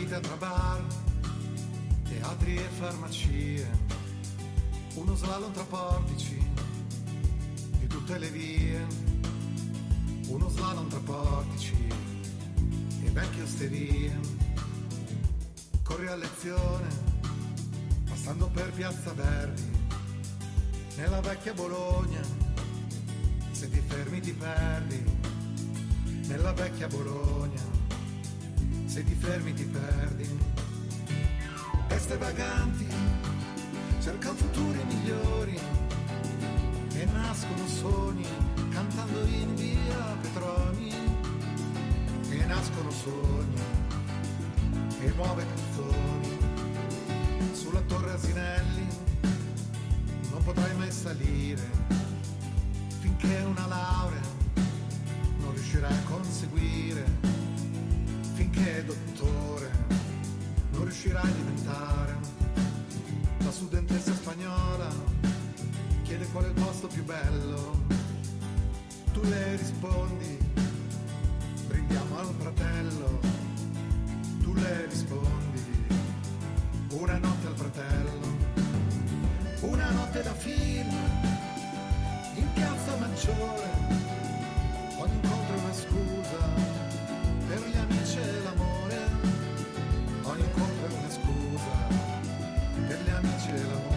vita tra bar, teatri e farmacie, uno slalom tra portici di tutte le vie, uno slalom tra portici e vecchie osterie. Corri a lezione, passando per Piazza Verdi, nella vecchia Bologna, se ti fermi ti perdi, nella vecchia Bologna, se ti fermi ti perdi. Teste vaganti cercano futuri migliori e nascono sogni cantando in via Petroni, e nascono sogni e nuove canzoni. Sulla torre Asinelli non potrai mai salire finché una laurea non riuscirai a conseguire, finché dottore non riuscirai a diventare. La studentessa spagnola chiede qual è il posto più bello, tu le rispondi brindiamo al fratello, tu le rispondi una notte al fratello. Una notte da film in piazza Maggiore, ogni incontro è una scusa per gli amici e l'amore, ogni incontro è una scusa per gli amici e l'amore.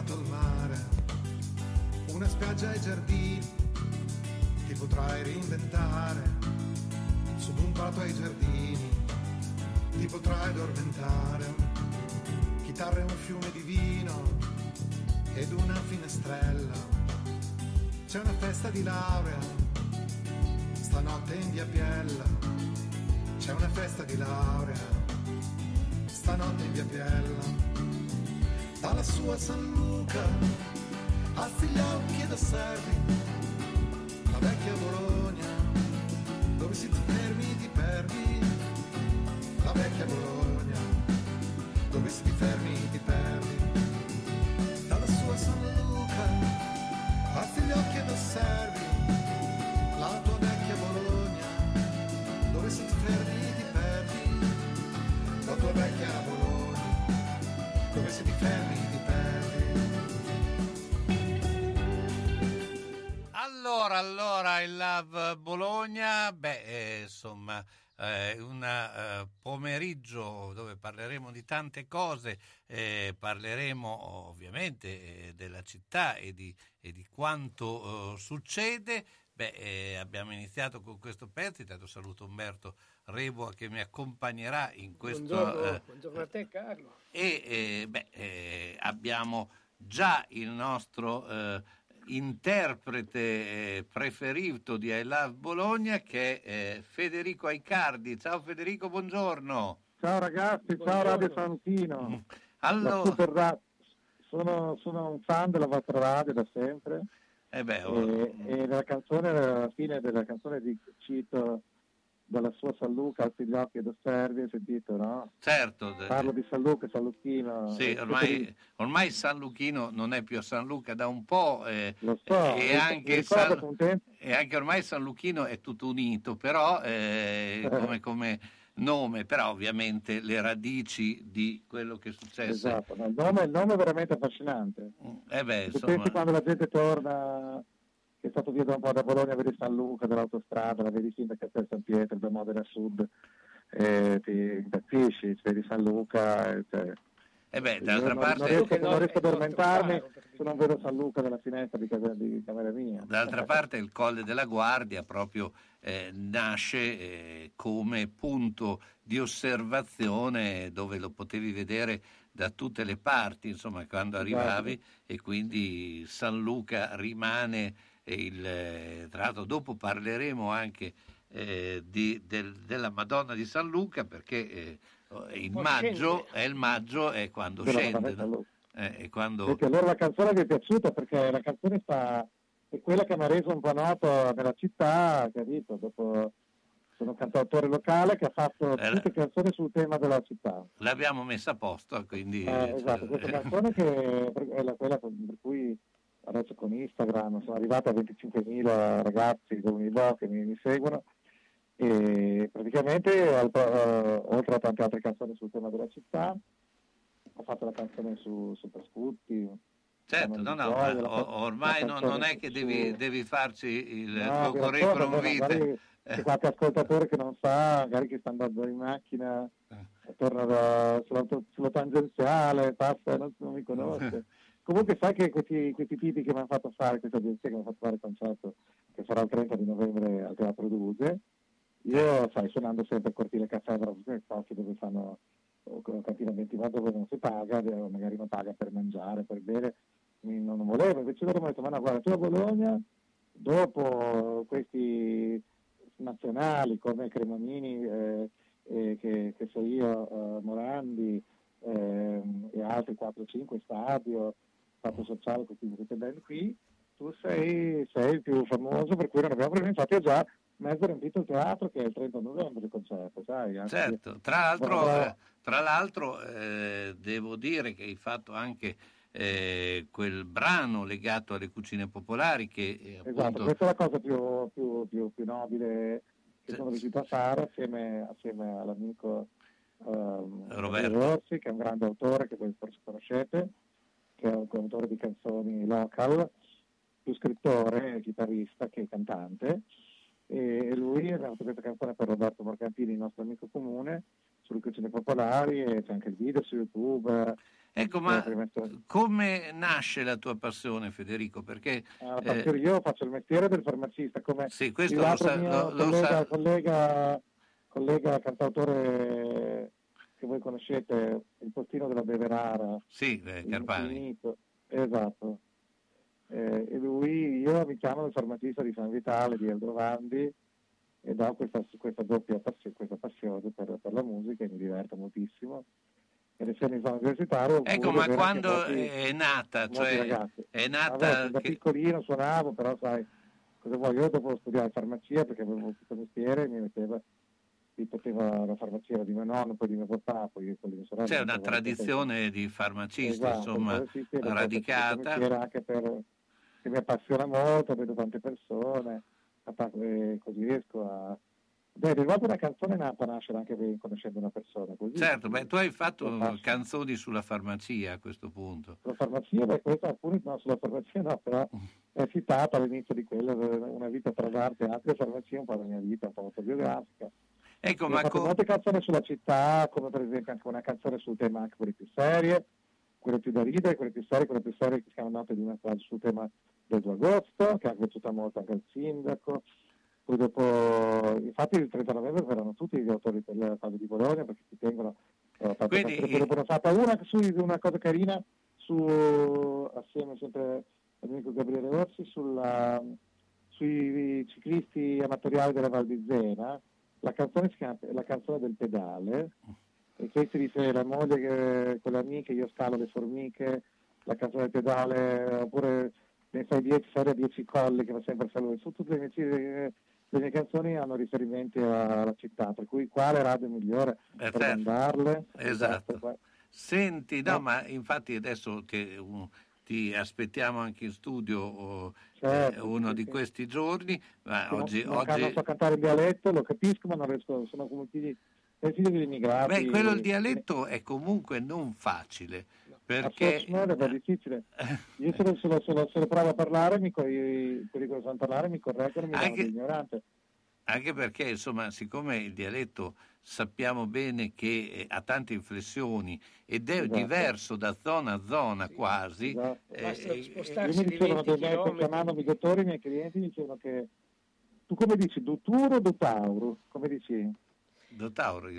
Al mare, una spiaggia e giardini, ti potrai reinventare, su un prato ai giardini, ti potrai addormentare. Chitarra e un fiume di vino ed una finestrella, c'è una festa di laurea, stanotte in via Piella, c'è una festa di laurea, stanotte in via Piella. Dalla sua San Luca, alzi gli occhi ed osservi la vecchia Bologna, dove se ti fermi ti perdi, la vecchia Bologna, dove se ti fermi ti perdi. Dalla sua San Luca, alzi gli occhi ed osservi la tua vecchia Bologna, dove se ti fermi ti perdi, la tua vecchia Bologna, dove se ti fermi ti perdi. Allora, il Love Bologna, insomma, un pomeriggio dove parleremo di tante cose, parleremo ovviamente della città e di quanto succede. Abbiamo iniziato con questo pezzo, intanto saluto Umberto Reboa che mi accompagnerà in questo. Buongiorno a te, Carlo. Abbiamo già il nostro interprete preferito di I Love Bologna, che è Federico Aicardi. Ciao Federico, buongiorno. Ciao ragazzi, buongiorno. Ciao Radio Fantino. Allora, sono un fan della vostra radio da sempre. E la canzone, alla fine della canzone di Cito, dalla sua San Luca, alzi gli occhi ed osservi, hai sentito, no? Certo. Parlo di San Luca, San Lucchino. Sì, ormai San Lucchino non è più San Luca da un po'. Lo so, e anche ormai San Lucchino è tutto unito, però come nome, però ovviamente le radici di quello che è successo. Esatto, il nome è veramente affascinante. Pensi quando la gente torna, che è stato via da un po' da Bologna, vedi San Luca dall'autostrada, la vedi Sindaca per San Pietro, da Modena Sud, ti impazzisci, vedi San Luca. D'altra parte non riesco a addormentarmi se non vedo San Luca dalla finestra di camera mia. D'altra parte il Colle della Guardia proprio nasce come punto di osservazione dove lo potevi vedere da tutte le parti, insomma, quando arrivavi, e quindi San Luca rimane tra l'altro dopo parleremo anche della Madonna di San Luca, perché il maggio è quando scende, no? Allora la canzone vi è piaciuta, perché la canzone fa è quella che mi ha reso un po' noto nella città, capito? Dopo sono un cantautore locale che ha fatto tutte canzoni sul tema della città. L'abbiamo messa a posto, quindi... esatto, questa canzone che è quella per cui adesso con Instagram sono arrivata a 25.000 ragazzi con i blog che mi seguono, e praticamente oltre a tante altre canzoni sul tema della città ho fatto la canzone su Pascutti. Certo, ormai non è che devi farci il tuo curriculum vitae. C'è qualche ascoltatore che non sa, magari che sta andando in macchina, torna sulla tangenziale, passa, non mi conosce. Comunque sai che questi tipi che mi hanno fatto fare, questa agenzia che mi ha fatto fare il concerto, che sarà il 30 di novembre al Teatro Duse, io suonando sempre il Cortile Caffè, dove fanno cantina 24 dove non si paga, magari non paga per mangiare, per bere, non volevo, invece loro mi hanno detto, ma no, guarda, tu a Bologna, dopo questi... nazionali come Cremonini, che so io, Morandi e altri 4-5, Stadio, Fatto Sociale, queste band qui, tu sei il più famoso, per cui non abbiamo problemi. Infatti ho già mezzo riempito il teatro, che è il 30 novembre il concerto, sai? Certo, tra l'altro devo dire che hai fatto anche quel brano legato alle cucine popolari che appunto... questa è la cosa più nobile che sono riuscito a fare assieme all'amico Roberto Rossi, che è un grande autore che voi forse conoscete, che è un autore di canzoni local, più scrittore, chitarrista che cantante, e lui ha fatto questa canzone per Roberto Morgantini, il nostro amico comune, sulle cucine popolari, e c'è anche il video su YouTube. Ecco, ma come nasce la tua passione, Federico? Perché io faccio il mestiere del farmacista, come sì, questo collega cantautore che voi conoscete, il postino della Beverara. Sì, Carpani. Esatto. E lui, io mi chiamo il farmacista di San Vitale, di Eldrovandi, e ho questa doppia passione, questa passione per la musica, e mi diverto moltissimo. Ecco, ma quando è nata? Cioè, è nata da piccolino suonavo, però sai cosa voglio? Io dopo studiare farmacia, perché avevo questo mestiere, mi poteva la farmacia di mio nonno, poi di mio papà, poi di mia sorella. C'è una tradizione di farmacisti, insomma, radicata. Anche che mi appassiona molto, vedo tante persone, così riesco a... Beh, di volta una canzone nasce anche conoscendo una persona. Così. Certo, tu hai fatto canzoni sulla farmacia a questo punto. Sulla farmacia, sulla farmacia no, però è citata all'inizio di quella, una vita tra l'arte e altre farmacie, un po' la mia vita, un po' autobiografica. Ecco, ho fatto molte canzoni sulla città, come per esempio anche una canzone sul tema anche quelle più serie, quelle più da ridere, quelle più serie che si chiama Notte di una strage sul tema del 2 agosto, che ha piaciuta molto anche al sindaco. Poi dopo, infatti il 30 novembre verranno tutti gli autori di Bologna, perché si tengono fatta una cosa carina assieme sempre all'amico Gabriele Orsi sui ciclisti amatoriali della Val di Zena. La canzone si chiama La canzone del pedale, e che si dice la moglie con le amiche, io scalo le formiche, la canzone del pedale, oppure ne sai 10 serie a 10 colli, che fa sempre salute. Su tutte le mie canzoni hanno riferimenti alla città, per cui quale radio migliore per mandarle? Esatto. Senti, no, ma infatti adesso ti aspettiamo anche in studio di questi giorni. Ma oggi non so cantare il dialetto, lo capisco, ma non riesco, sono come figlio degli immigrati. Beh, quello il dialetto è comunque non facile. Perché è difficile. Io se lo provo a parlare, quelli che lo sanno parlare mi correggono, mi danno ignorante. Anche perché, insomma, siccome il dialetto sappiamo bene che ha tante inflessioni ed è diverso da zona a zona, sì, quasi. Esatto. Io mi dicevano chiamando i dottori, i miei clienti dicevano che tu come dici, dotturo o dotauro? Come dici? Dotauro, io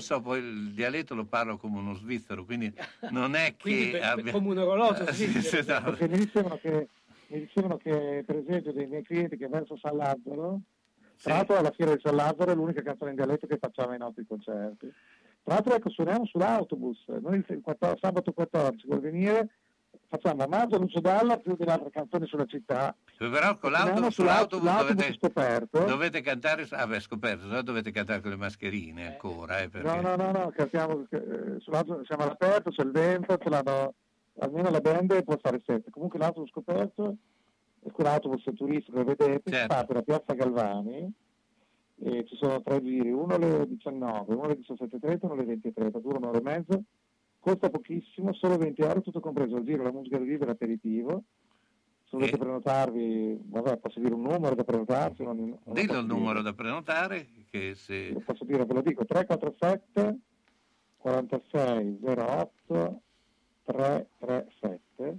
so poi il dialetto lo parlo come uno svizzero, quindi non è che come un orologio svizzero. Perché mi dicevano che per esempio dei miei clienti che verso San Lazzaro, tra l'altro alla fiera di San Lazzaro è l'unica canzone in dialetto che facciamo ai nostri concerti, tra l'altro ecco suoniamo sull'autobus, noi il sabato 14 col venire facciamo omaggio a Lucio Dalla più di un'altra canzone sulla città. Però con l'autobus, dovete cantare, no? Dovete cantare con le mascherine ancora. Perché... No, cantiamo, sull'autobus siamo all'aperto, c'è il vento, ce l'hanno, almeno la band può fare sempre. Comunque l'autobus scoperto, e quell'autobus turistico che vedete, certo, parte da Piazza Galvani, e ci sono tre giri, uno alle 19, uno alle 17.30, uno alle 20.30, dura un'ora e mezza, costa pochissimo, solo 20 euro, tutto compreso, il giro, la musica del vivo e l'aperitivo. Se volete prenotarvi, posso dire un numero da prenotarsi? Dillo il numero da prenotare, che se... Posso dire, ve lo dico, 347 4608 337.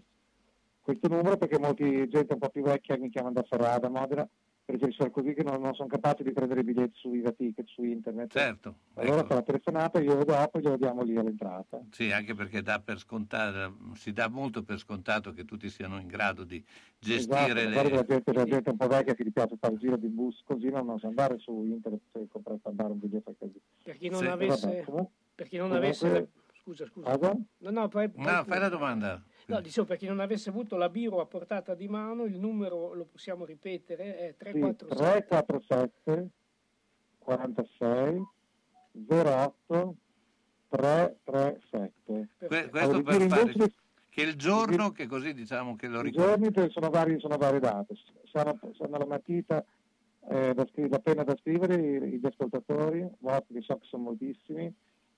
Questo numero perché molti gente un po' più vecchia mi chiamano da Ferrara, da Modena, perché sono così che non sono capaci di prendere i biglietti su Viva Ticket, su internet. Certo. Allora ecco, la telefonata io lo dopo e glielo diamo lì all'entrata. Sì, anche perché dà per scontato, si dà molto per scontato che tutti siano in grado di gestire, esatto, le... La gente un po' vecchia che gli piace fare il giro di bus così, ma non sa andare su internet, cioè comprare andare un biglietto così. Per chi non avesse... Scusa. Poi fai la domanda. No, dicevo, per chi non avesse avuto la Biro a portata di mano, il numero lo possiamo ripetere, è 347 46 08 337. Questo per fare che il giorno, che così diciamo che lo ricordo. I giorni sono varie date, sono la matita da scrivere gli ascoltatori, che so che sono moltissimi.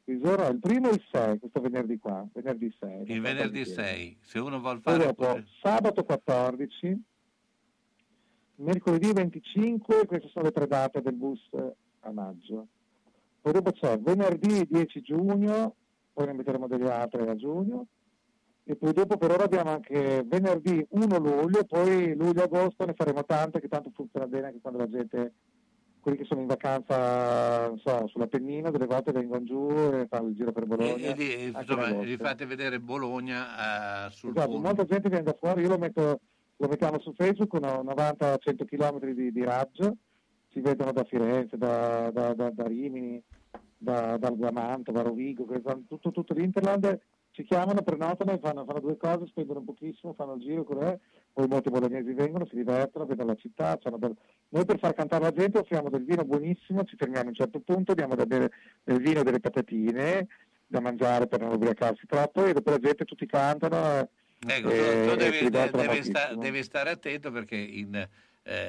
Il primo è il 6, questo venerdì 6. Il venerdì 6, se uno vuol fare... Dopo, sabato 14, mercoledì 25, queste sono le tre date del bus a maggio. Poi dopo c'è venerdì 10 giugno, poi ne metteremo delle altre a giugno, e poi dopo per ora abbiamo anche venerdì 1 luglio, poi luglio-agosto ne faremo tante, che tanto funziona bene anche quando la gente... quelli che sono in vacanza, non so, sull'Appennino, delle volte vengono giù e fanno il giro per Bologna. E insomma, li fate vedere Bologna sul volo. Esatto, molta gente viene da fuori, io lo mettiamo su Facebook, 90-100 km di raggio, si vedono da Firenze, da Rimini, dal Guamanto, da Rovigo, tutto l'Interland, ci chiamano, prenotano, fanno due cose, spendono pochissimo, fanno il giro, poi molti bolognesi vengono, si divertono, vedono la città, noi per far cantare la gente offriamo del vino buonissimo, ci fermiamo a un certo punto, diamo da bere del vino e delle patatine da mangiare per non ubriacarsi troppo, e dopo la gente tutti cantano. Ecco, tu devi stare attento perché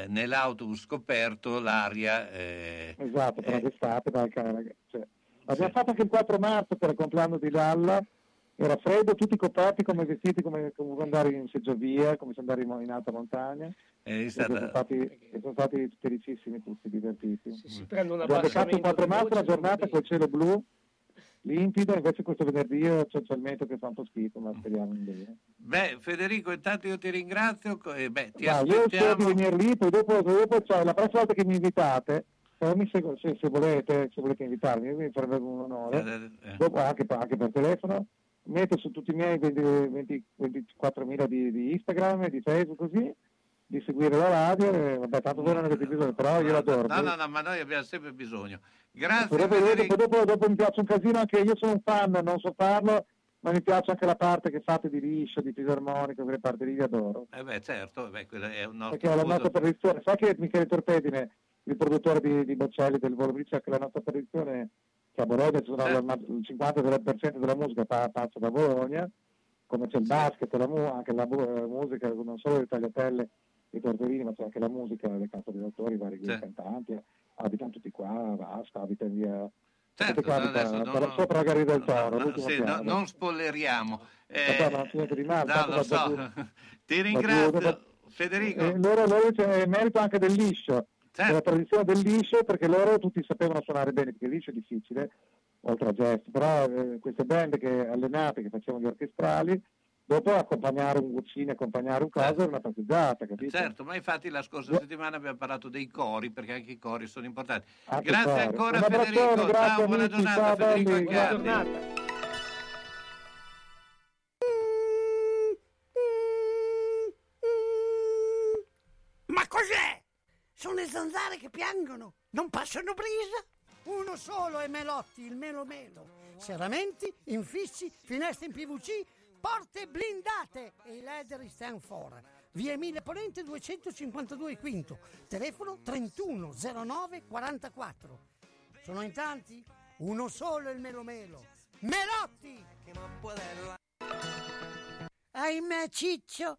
nell'autobus scoperto l'aria... esatto, per l'estate, abbiamo fatto anche il 4 marzo per il compleanno di Dalla, era freddo, tutti coperti come vestiti, come andare in seggiovia, come se andare in alta montagna. Sono stati felicissimi tutti, divertiti. Si prende un abbassamento. Il 4 marzo la giornata col cielo blu, limpido, invece questo venerdì c'è il meteo che fa un po' schifo, ma speriamo in bene. Beh, Federico, intanto io ti ringrazio ti aspettiamo. Io spero di venire lì, poi dopo cioè, la prossima volta che mi invitate, se volete invitarmi, mi farebbe un onore. Dopo anche per telefono. Metto su tutti i miei 24.000 di Instagram e di Facebook, così, di seguire la radio, tanto voi non avete bisogno, però io l'adoro. No, ma noi abbiamo sempre bisogno. Grazie. Dopo mi piace un casino, anche io sono un fan, non so farlo, ma mi piace anche la parte che fate di liscio, di fisarmonica, quelle parti lì, adoro. Certo, quella è un nostro. Perché la nostra tradizione, sai che Michele Torpedine, il produttore di Bocelli del Volo Briccia, che la nostra tradizione... che a Bologna ci sono il 50% della musica passa da Bologna, come c'è il basket, anche la musica, non solo le tagliatelle, i tortellini, ma c'è anche la musica, le canzoni degli autori, i vari cantanti, abitano tutti qua, basta, abitano via... Certo, sopra la Garriga del Toro. Non spoileriamo. Ti ringrazio, Federico. Loro c'è merito anche del liscio. Certo. La tradizione del liscio, perché loro tutti sapevano suonare bene, perché il liscio è difficile, oltre a gesto, però queste band che allenate, che facevano gli orchestrali, dopo accompagnare un guccino, accompagnare un caso, era una partitata, capito? Certo, ma infatti la scorsa settimana abbiamo parlato dei cori, perché anche i cori sono importanti. Grazie ancora Federico, ciao, buona giornata Federico Aicardi. Ma cos'è? Sono le zanzare che piangono, non passano brisa. Uno solo è Melotti, il Melo Melo. Serramenti, infissi, finestre in PVC, porte blindate e i ladri stanno fuori. Via Emile Ponente 252 Quinto, telefono 31 09 44. Sono in tanti? Uno solo il Melo Melo, Melotti! Ahimè Ciccio,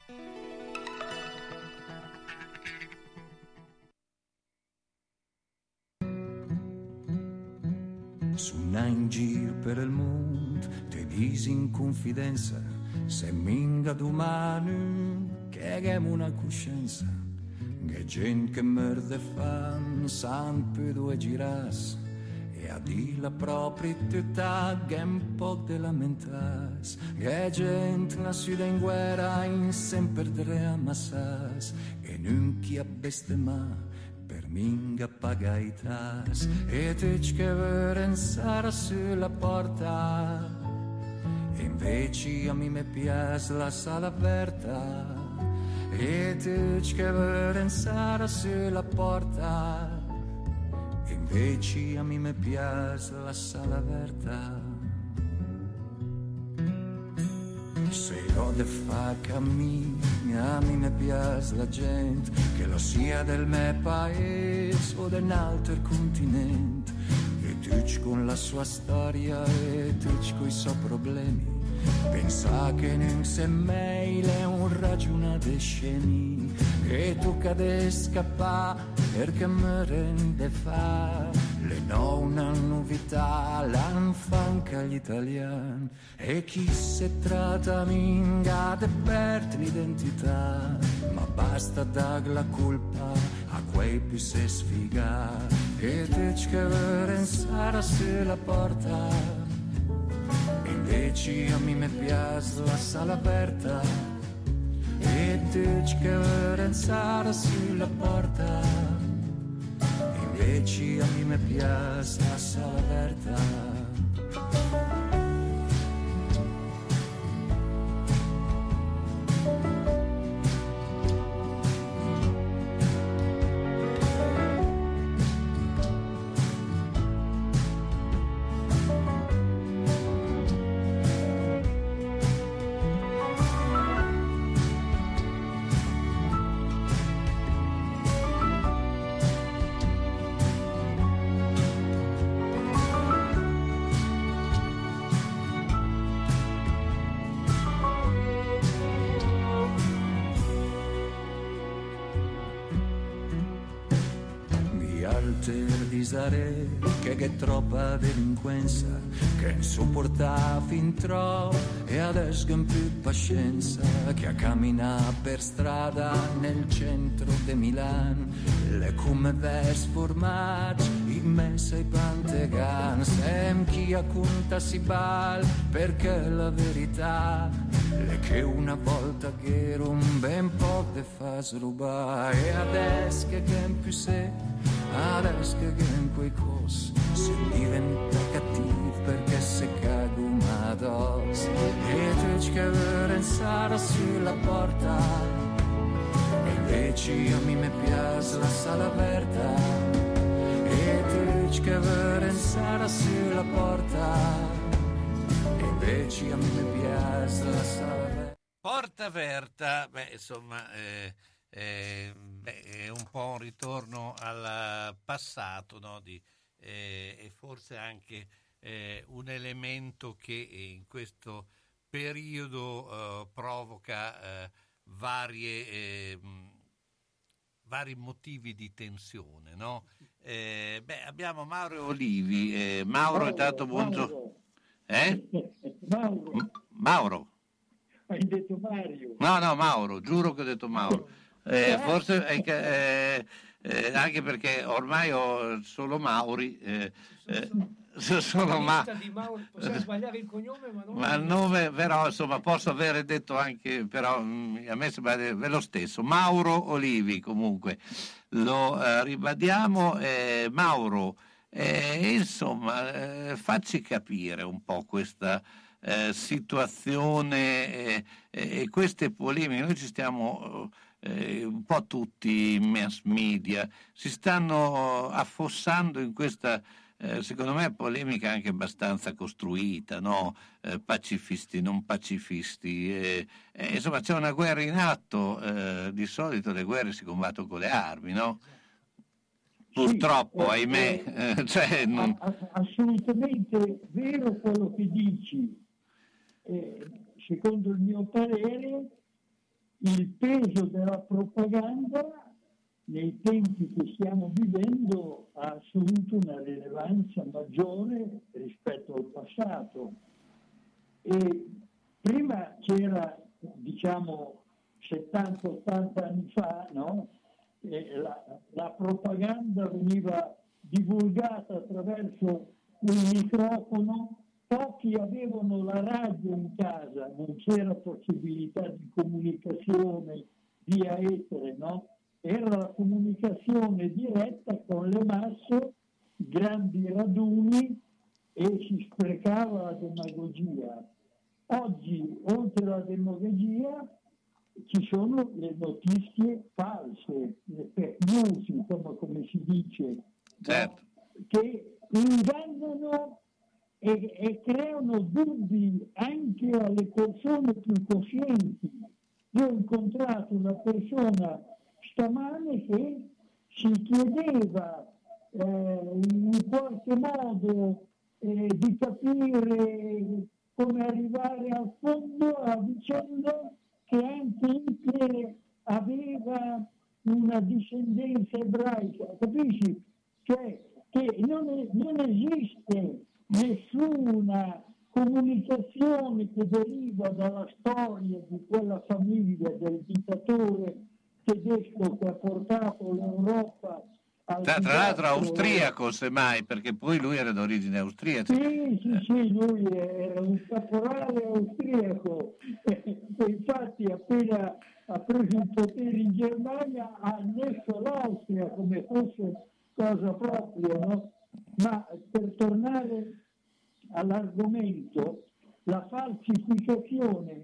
Suonai in giro per il mondo, te disi in confidenza, se minga domani che abbiamo una coscienza, che gente che merde fan, sempre due giras, e a di la proprietà che un po' te lamentas, che gente nascida in guerra in sempre tre ammassas, e non chi abbestemà, per minga pagaitas, e te che verensara sulla porta, e invece a me mi piace la sala aperta, e te che verensara sulla porta, e invece a me mi piace la sala aperta. Se ho de fa cammina, a me mi piace la gente, che lo sia del mio paese o del altro continente, e tutti con la sua storia e tutti con i suoi problemi, pensa che non sei mai un ragionate scemi, che tu cade scappare perché mi rende fa le no una novità, l'anfanca gli italiani, e chi se tratta minga de perde l'identità, ma basta dar la colpa a quei più se sfiga, e te che verensara sulla porta, e invece a me mi piace la sala aperta, e te che verensara sulla porta, invece a me piace la sala aperta. Che troppa delinquenza, che insopporta fin troppo, e adesso che più pazienza, che a camminare per strada nel centro di Milano, le come vers formaggi in mezzo ai pantegani, sem chi conta si bal, perché la verità le che una volta che ero un ben po' te fa srubare, e adesso che in più sei, adesso che in quei cos si diventa cattivo perché se cago ma dos, e te che verensara sulla porta, e invece a me mi piace la sala aperta, e te che verensara sulla porta, invece a me piace la sala. Porta aperta, beh insomma È un po' un ritorno al passato, no? E forse anche un elemento che in questo periodo provoca vari motivi di tensione, no? Abbiamo Mauro Olivi. Mauro, intanto buongiorno. Mauro. Hai detto Mario? No, Mauro, giuro che ho detto Mauro. Forse anche perché ormai ho solo Mauri. Posso sbagliare il cognome, ma il nome, però insomma posso avere detto anche, però a me sembra lo stesso. Mauro Olivi, comunque lo ribadiamo. Mauro, insomma, facci capire un po' questa situazione e queste polemiche. Noi ci stiamo un po' tutti i mass media si stanno affossando in questa secondo me polemica anche abbastanza costruita, no? Pacifisti, non pacifisti, insomma c'è una guerra in atto. Di solito le guerre si combattono con le armi, no? Purtroppo, sì, ahimè. Assolutamente vero quello che dici. Secondo il mio parere il peso della propaganda nei tempi che stiamo vivendo ha assunto una rilevanza maggiore rispetto al passato. E prima c'era, diciamo, 70-80 anni fa, no? La propaganda veniva divulgata attraverso un microfono, pochi avevano la radio in casa, non c'era possibilità di comunicazione via etere, no? Era la comunicazione diretta con le masse, grandi raduni, e si sprecava la demagogia. Oggi, oltre alla demagogia, ci sono le notizie false, le fake news, insomma, come si dice, certo, che ingannano e creano dubbi anche alle persone più coscienti. Io ho incontrato una persona stamane che si chiedeva in qualche modo di capire come arrivare al fondo alla vicenda, che anche Hitler aveva una discendenza ebraica, capisci? Cioè che non esiste nessuna comunicazione che deriva dalla storia di quella famiglia del dittatore tedesco che ha portato l'Europa al tra l'altro austriaco, semmai, perché poi lui era d'origine austriaca. Sì, lui era un caporale austriaco e infatti appena ha preso il potere in Germania ha annesso l'Austria come fosse cosa propria, no? Ma per tornare all'argomento, la falsificazione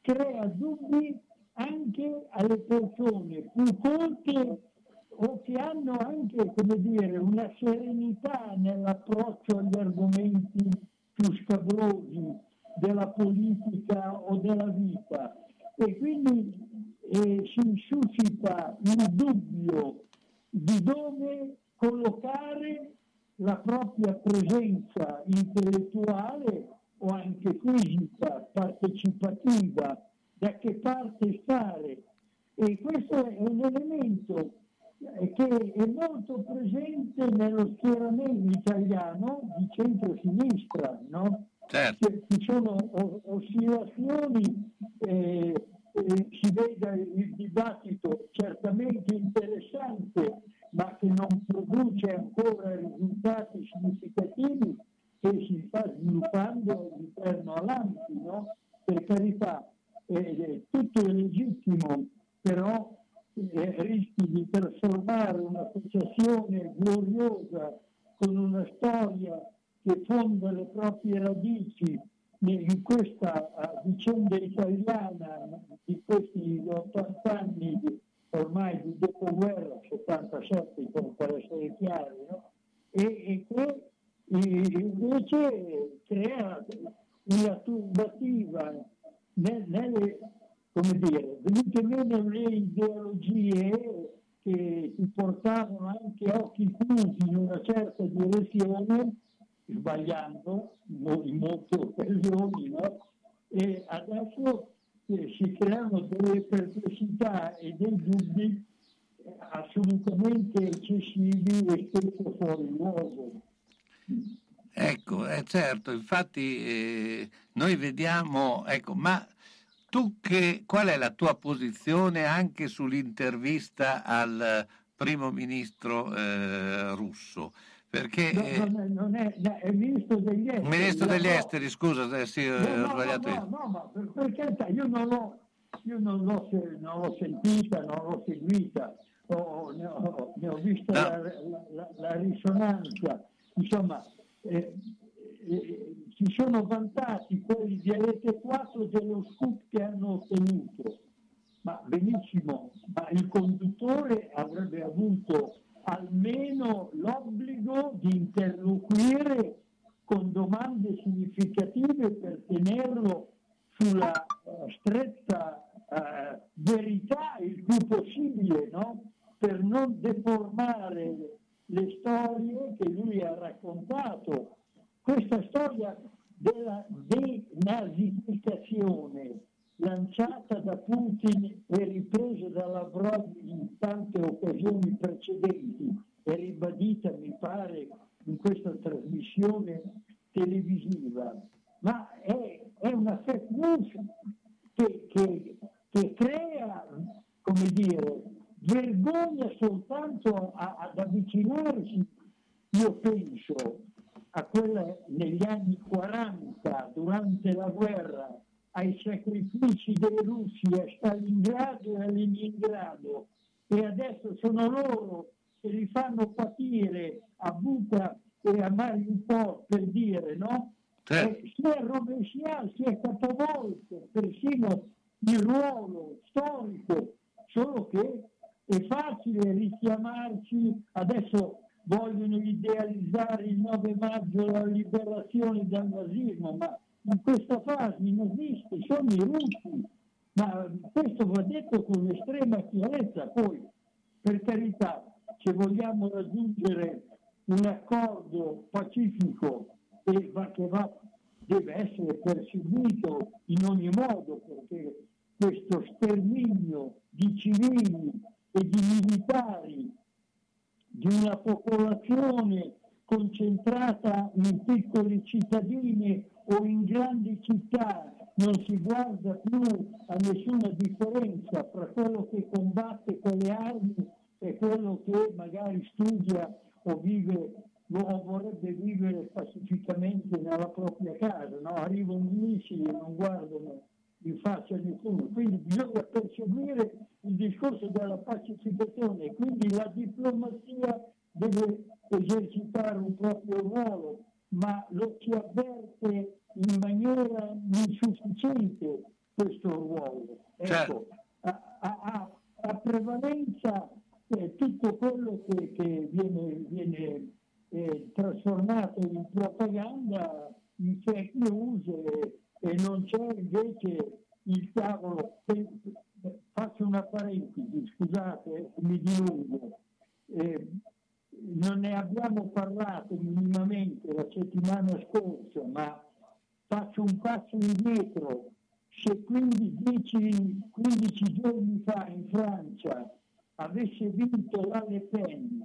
crea dubbi anche alle persone più colte o che hanno anche, come dire, una serenità nell'approccio agli argomenti più scabrosi della politica o della vita, e quindi si suscita il dubbio di dove collocare la propria presenza intellettuale o anche fisica, partecipativa, da che parte stare. E questo è un elemento che è molto presente nello schieramento italiano di centro-sinistra, no? Certo. Ci sono oscillazioni, si vede il dibattito certamente interessante, ma che non produce ancora risultati significativi, che si sta sviluppando all'interno all'ANPI, no? Per carità, tutto è legittimo, però rischi di trasformare un'associazione gloriosa con una storia che fonda le proprie radici in questa vicenda italiana di questi 80 anni ormai di dopoguerra, 77 per essere chiari, no? E che invece crea una turbativa nelle come dire, venute meno le ideologie che ti portavano anche occhi chiusi in una certa direzione, sbagliando in molte occasioni, no? E adesso si creano delle perplessità e dei dubbi assolutamente eccessivi e spesso fuori luogo. Ecco, è certo, infatti noi vediamo, ecco, ma tu qual è la tua posizione anche sull'intervista al primo ministro russo? Perché non è il ministro degli esteri. Ministro degli esteri, scusa, sì, ho sbagliato io. No, ma per carità, io non l'ho sentita, non l'ho seguita, ne ho visto la risonanza. Insomma, si sono vantati quelli di Rete 4 dello scoop che hanno ottenuto. Ma benissimo, ma il conduttore avrebbe avuto almeno l'obbligo di interloquire con domande significative per tenerlo sulla stretta verità il più possibile, no? Per non deformare le storie che lui ha raccontato. Questa storia della denazificazione lanciata da Putin e ripresa da Lavrov in tante occasioni precedenti e ribadita, mi pare, in questa trasmissione televisiva, ma è una fake news che crea, come dire, vergogna soltanto ad avvicinarsi, io penso, a quella negli anni 40 durante la guerra, ai sacrifici dei russi a Stalingrado e a Leningrado, e adesso sono loro che li fanno patire a Bucha e a Mariupol, per dire, no? Si è rovesciato, si è capovolto persino il ruolo storico, solo che è facile richiamarci. Adesso vogliono idealizzare il 9 maggio, la liberazione dal nazismo, ma in questa fase i nazisti sono i russi, ma questo va detto con estrema chiarezza. Poi, per carità, se vogliamo raggiungere un accordo pacifico deve essere perseguito in ogni modo, perché questo sterminio di civili e di militari di una popolazione concentrata in piccoli cittadini o in grandi città, non si guarda più a nessuna differenza tra quello che combatte con le armi e quello che magari studia o vive o vorrebbe vivere pacificamente nella propria casa, no? Arrivano missili e non guardano in faccia nessuno, quindi bisogna perseguire il discorso della pacificazione, quindi la diplomazia deve esercitare un proprio ruolo, ma lo si avverte in maniera insufficiente questo ruolo. Ecco, a prevalenza tutto quello che viene trasformato in propaganda, in fake news, e non c'è invece il tavolo. Faccio una parentesi, scusate, mi dilungo. Non ne abbiamo parlato minimamente la settimana scorsa, ma faccio un passo indietro. Se 15 giorni fa in Francia avesse vinto la Le Pen,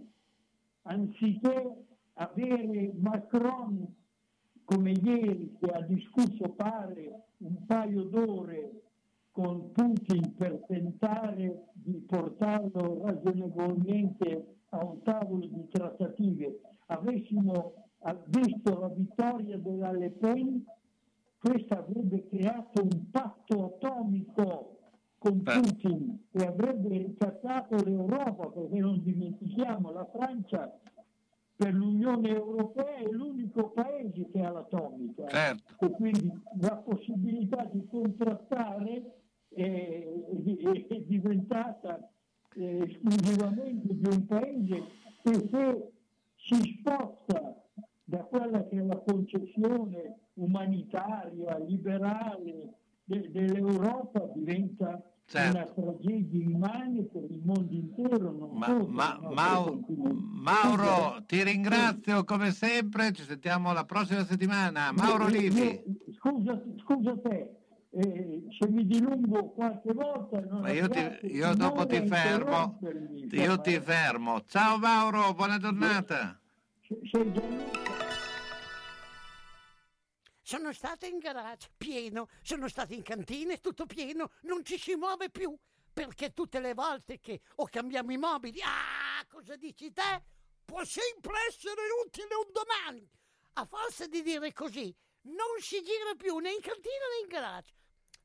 anziché avere Macron come ieri, che ha discusso pare un paio d'ore con Putin per tentare di portarlo ragionevolmente a un tavolo di trattative, avessimo visto la vittoria della Le Pen, questa avrebbe creato un patto atomico con Putin e avrebbe ricattato l'Europa, perché non dimentichiamo, la Francia per l'Unione Europea è l'unico paese che ha l'atomica, certo. E quindi la possibilità di contrattare è diventata esclusivamente di un paese che, se si sposta da quella che è la concezione umanitaria, liberale, dell'Europa diventa una tragedia immane per il mondo intero. Mauro, ti ringrazio come sempre, ci sentiamo la prossima settimana. Mauro Olivi. Scusa te. Se mi dilungo qualche volta io dopo ti fermo, ciao Mauro, buona giornata. Sono stato in garage, pieno, sono stato in cantina, tutto pieno, non ci si muove più, perché tutte le volte che o cambiamo i mobili, cosa dici te? Può sempre essere utile un domani. A forza di dire così non si gira più né in cantina né in garage.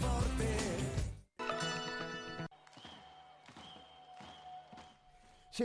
porte. Se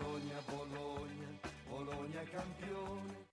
Bologna, Bologna. Bologna campione.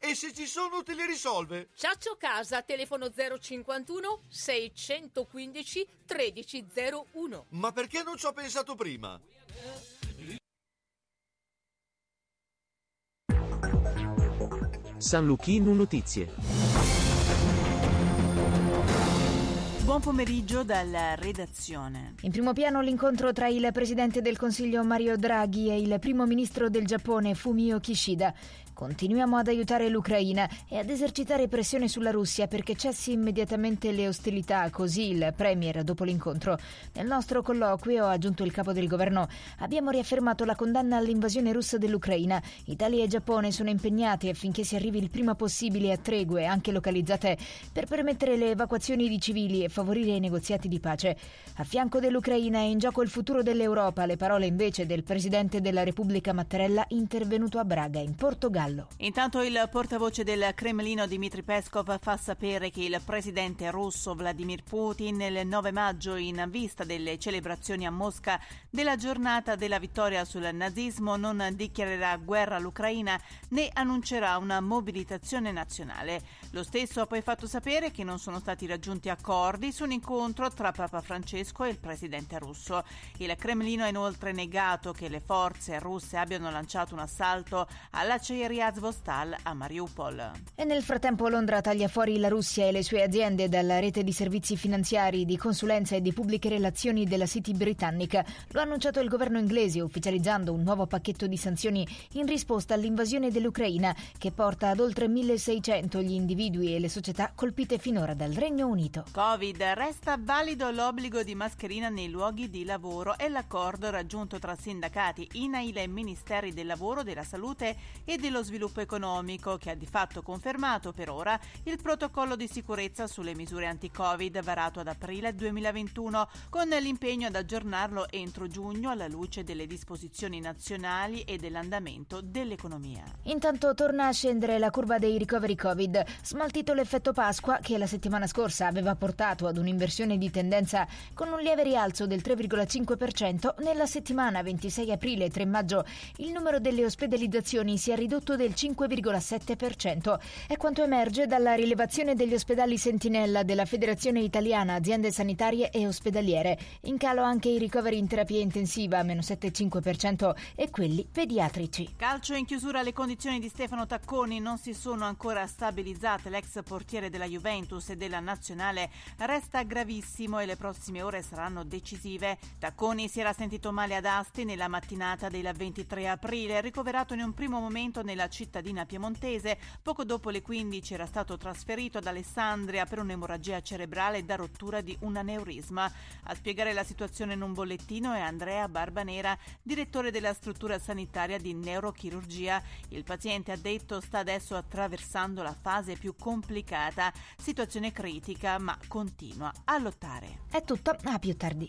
e se ci sono te li risolve. Ciaccio Casa, telefono 051 615 1301. Ma perché non ci ho pensato prima? San Lucchino Notizie. Buon pomeriggio dalla redazione. In primo piano l'incontro tra il presidente del Consiglio Mario Draghi e il primo ministro del Giappone Fumio Kishida. Continuiamo ad aiutare l'Ucraina e ad esercitare pressione sulla Russia perché cessi immediatamente le ostilità, così il premier dopo l'incontro. Nel nostro colloquio, ha aggiunto il capo del governo, abbiamo riaffermato la condanna all'invasione russa dell'Ucraina. Italia e Giappone sono impegnati affinché si arrivi il prima possibile a tregue, anche localizzate, per permettere le evacuazioni di civili e favorire i negoziati di pace. A fianco dell'Ucraina è in gioco il futuro dell'Europa, le parole invece del Presidente della Repubblica Mattarella intervenuto a Braga, in Portogallo. Intanto il portavoce del Cremlino Dmitry Peskov fa sapere che il presidente russo Vladimir Putin il 9 maggio, in vista delle celebrazioni a Mosca della giornata della vittoria sul nazismo, non dichiarerà guerra all'Ucraina né annuncerà una mobilitazione nazionale. Lo stesso ha poi fatto sapere che non sono stati raggiunti accordi su un incontro tra Papa Francesco e il presidente russo. Il Cremlino ha inoltre negato che le forze russe abbiano lanciato un assalto all'acciaieria Azovstal a Mariupol. E nel frattempo Londra taglia fuori la Russia e le sue aziende dalla rete di servizi finanziari, di consulenza e di pubbliche relazioni della City britannica. Lo ha annunciato il governo inglese ufficializzando un nuovo pacchetto di sanzioni in risposta all'invasione dell'Ucraina, che porta ad oltre 1.600 gli individui e le società colpite finora dal Regno Unito. Covid, resta valido l'obbligo di mascherina nei luoghi di lavoro e l'accordo raggiunto tra sindacati, INAIL e Ministeri del Lavoro, della Salute e dello Sviluppo Economico, che ha di fatto confermato per ora il protocollo di sicurezza sulle misure anti-Covid varato ad aprile 2021, con l'impegno ad aggiornarlo entro giugno alla luce delle disposizioni nazionali e dell'andamento dell'economia. Intanto torna a scendere la curva dei ricoveri Covid, smaltito l'effetto Pasqua che la settimana scorsa aveva portato ad un'inversione di tendenza con un lieve rialzo del 3,5%. Nella settimana 26 aprile 3 maggio il numero delle ospedalizzazioni si è ridotto del 5,7%. È quanto emerge dalla rilevazione degli ospedali sentinella della Federazione Italiana Aziende Sanitarie e Ospedaliere. In calo anche i ricoveri in terapia intensiva, meno 7,5%, e quelli pediatrici. Calcio, in chiusura le condizioni di Stefano Tacconi non si sono ancora stabilizzate. L'ex portiere della Juventus e della Nazionale resta gravissimo e le prossime ore saranno decisive. Tacconi si era sentito male ad Asti nella mattinata del 23 aprile, ricoverato in un primo momento nella cittadina piemontese. Poco dopo le 15 era stato trasferito ad Alessandria per un'emorragia cerebrale da rottura di un aneurisma. A spiegare la situazione in un bollettino è Andrea Barbanera, direttore della struttura sanitaria di neurochirurgia. Il paziente, ha detto, sta adesso attraversando la fase più complicata, situazione critica, ma continua a lottare. È tutto, a più tardi.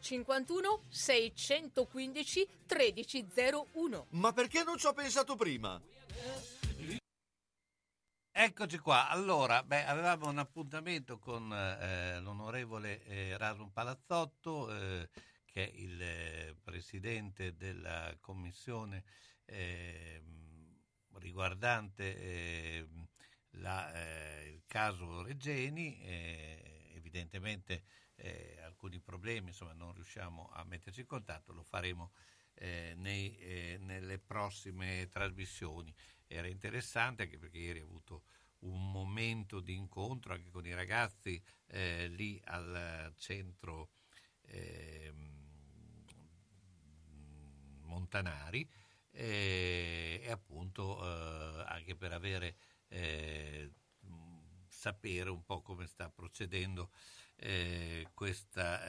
051 615 1301. Ma perché non ci ho pensato prima? Eccoci qua. Allora, avevamo un appuntamento con l'onorevole Erasmo Palazzotto, che è il presidente della commissione riguardante il caso Regeni. Evidentemente alcuni problemi, insomma, non riusciamo a metterci in contatto, lo faremo nelle prossime trasmissioni. Era interessante anche perché ieri ho avuto un momento di incontro anche con i ragazzi lì al centro Montanari, e appunto anche per avere sapere un po' come sta procedendo questa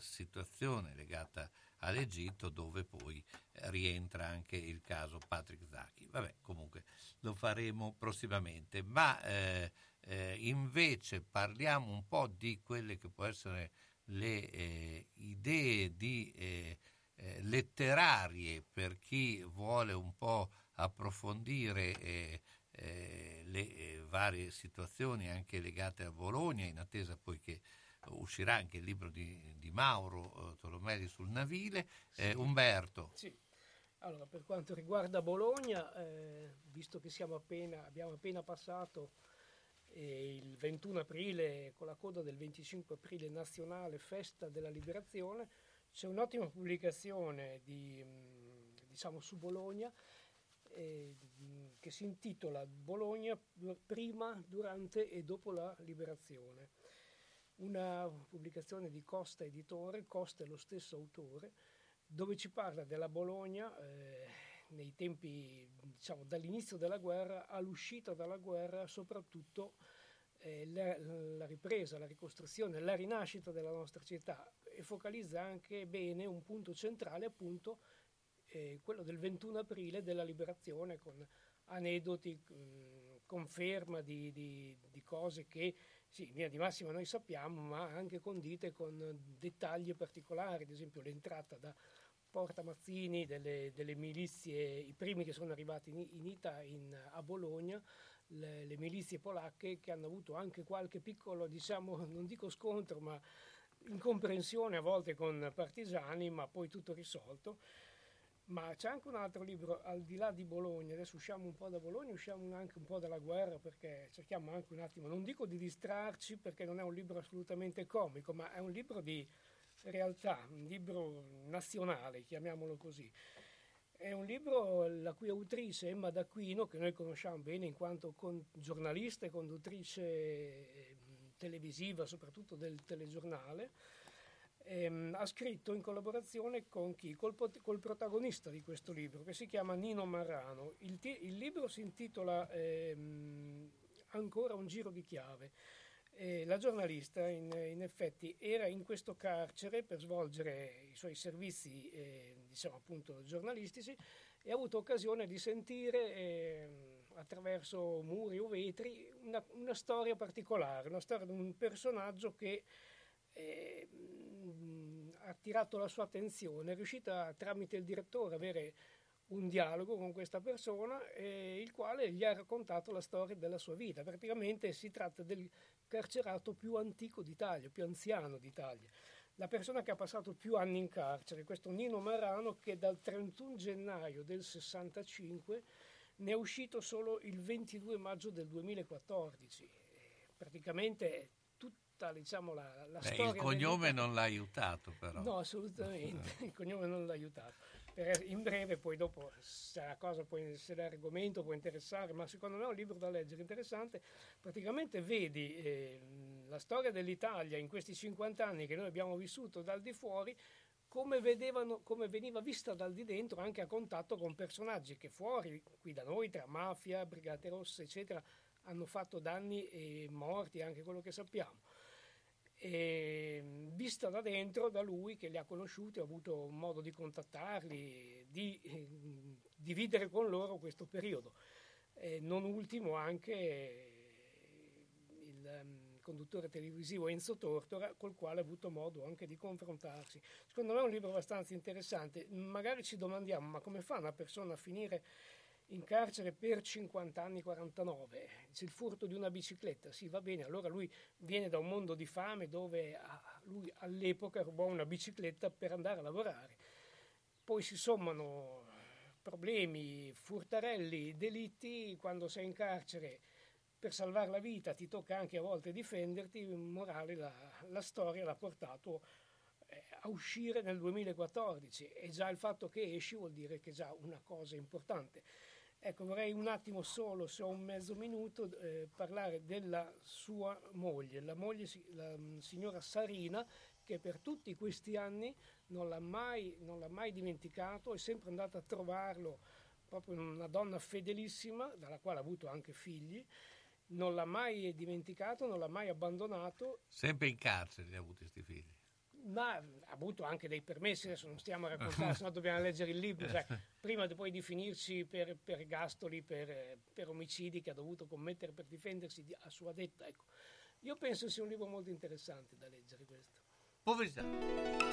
situazione legata all'Egitto, dove poi rientra anche il caso Patrick Zaki. Vabbè, comunque lo faremo prossimamente, ma invece parliamo un po' di quelle che può essere le idee di letterarie per chi vuole un po' approfondire le varie situazioni anche legate a Bologna, in attesa poi che uscirà anche il libro di Mauro Tolomelli sul Navile. Sì. Umberto. Sì. Allora, per quanto riguarda Bologna, visto che abbiamo appena passato il 21 aprile con la coda del 25 aprile nazionale, festa della liberazione, c'è un'ottima pubblicazione di, diciamo, su Bologna che si intitola Bologna prima, durante e dopo la liberazione. Una pubblicazione di Costa Editore, Costa è lo stesso autore, dove ci parla della Bologna nei tempi, diciamo, dall'inizio della guerra all'uscita dalla guerra, soprattutto la ripresa, la ricostruzione, la rinascita della nostra città, e focalizza anche bene un punto centrale, appunto quello del 21 aprile della liberazione, con aneddoti, conferma di cose che sì, in linea di massima noi sappiamo, ma anche condite con dettagli particolari, ad esempio l'entrata da Porta Mazzini delle milizie, i primi che sono arrivati a Bologna, le milizie polacche, che hanno avuto anche qualche piccolo, diciamo, non dico scontro, ma incomprensione a volte con partigiani, ma poi tutto risolto. Ma c'è anche un altro libro, Al di là di Bologna. Adesso usciamo un po' da Bologna, usciamo anche un po' dalla guerra, perché cerchiamo anche un attimo, non dico di distrarci, perché non è un libro assolutamente comico, ma è un libro di realtà, un libro nazionale, chiamiamolo così. È un libro la cui autrice Emma D'Acquino, che noi conosciamo bene in quanto giornalista e conduttrice televisiva, soprattutto del telegiornale, ha scritto in collaborazione con chi? Col protagonista di questo libro, che si chiama Nino Marrano. Il libro si intitola Ancora un giro di chiave. La giornalista in effetti era in questo carcere per svolgere i suoi servizi, diciamo appunto giornalistici, e ha avuto occasione di sentire attraverso muri o vetri una storia particolare, una storia di un personaggio che ha attirato la sua attenzione. È riuscita tramite il direttore a avere un dialogo con questa persona, il quale gli ha raccontato la storia della sua vita. Praticamente si tratta del carcerato più antico d'Italia, più anziano d'Italia, la persona che ha passato più anni in carcere, questo Nino Marrano, che dal 31 gennaio del 65 ne è uscito solo il 22 maggio del 2014. Praticamente diciamo la storia. Il cognome non l'ha aiutato, però. No, assolutamente, il cognome non l'ha aiutato. In breve, poi dopo, se la cosa, se l'argomento può interessare, ma secondo me è un libro da leggere interessante. Praticamente vedi la storia dell'Italia in questi 50 anni che noi abbiamo vissuto dal di fuori, come veniva vista dal di dentro, anche a contatto con personaggi che fuori, qui da noi, tra mafia, Brigate Rosse, eccetera, hanno fatto danni e morti, anche quello che sappiamo. E vista da dentro, da lui che li ha conosciuti, ha avuto modo di contattarli, di dividere con loro questo periodo. Non ultimo anche il conduttore televisivo Enzo Tortora, col quale ha avuto modo anche di confrontarsi. Secondo me è un libro abbastanza interessante. Magari ci domandiamo, ma come fa una persona a finire in carcere per 50 anni, 49, c'è il furto di una bicicletta, sì, va bene, allora lui viene da un mondo di fame dove lui all'epoca rubò una bicicletta per andare a lavorare, poi si sommano problemi, furtarelli, delitti. Quando sei in carcere per salvare la vita ti tocca anche a volte difenderti. In morale, la storia l'ha portato a uscire nel 2014, e già il fatto che esci vuol dire che è già una cosa importante. Ecco, vorrei un attimo solo, se ho un mezzo minuto, parlare della sua moglie, la signora Sarina, che per tutti questi anni non l'ha mai dimenticato, è sempre andata a trovarlo, proprio una donna fedelissima, dalla quale ha avuto anche figli. Non l'ha mai dimenticato, non l'ha mai abbandonato. Sempre in carcere li ha avuti questi figli. Ma ha avuto anche dei permessi, adesso non stiamo a raccontare, sennò dobbiamo leggere il libro, cioè, prima poi di finirci per ergastoli, per omicidi che ha dovuto commettere per difendersi a sua detta. Ecco, io penso sia un libro molto interessante da leggere, questo. Poverità.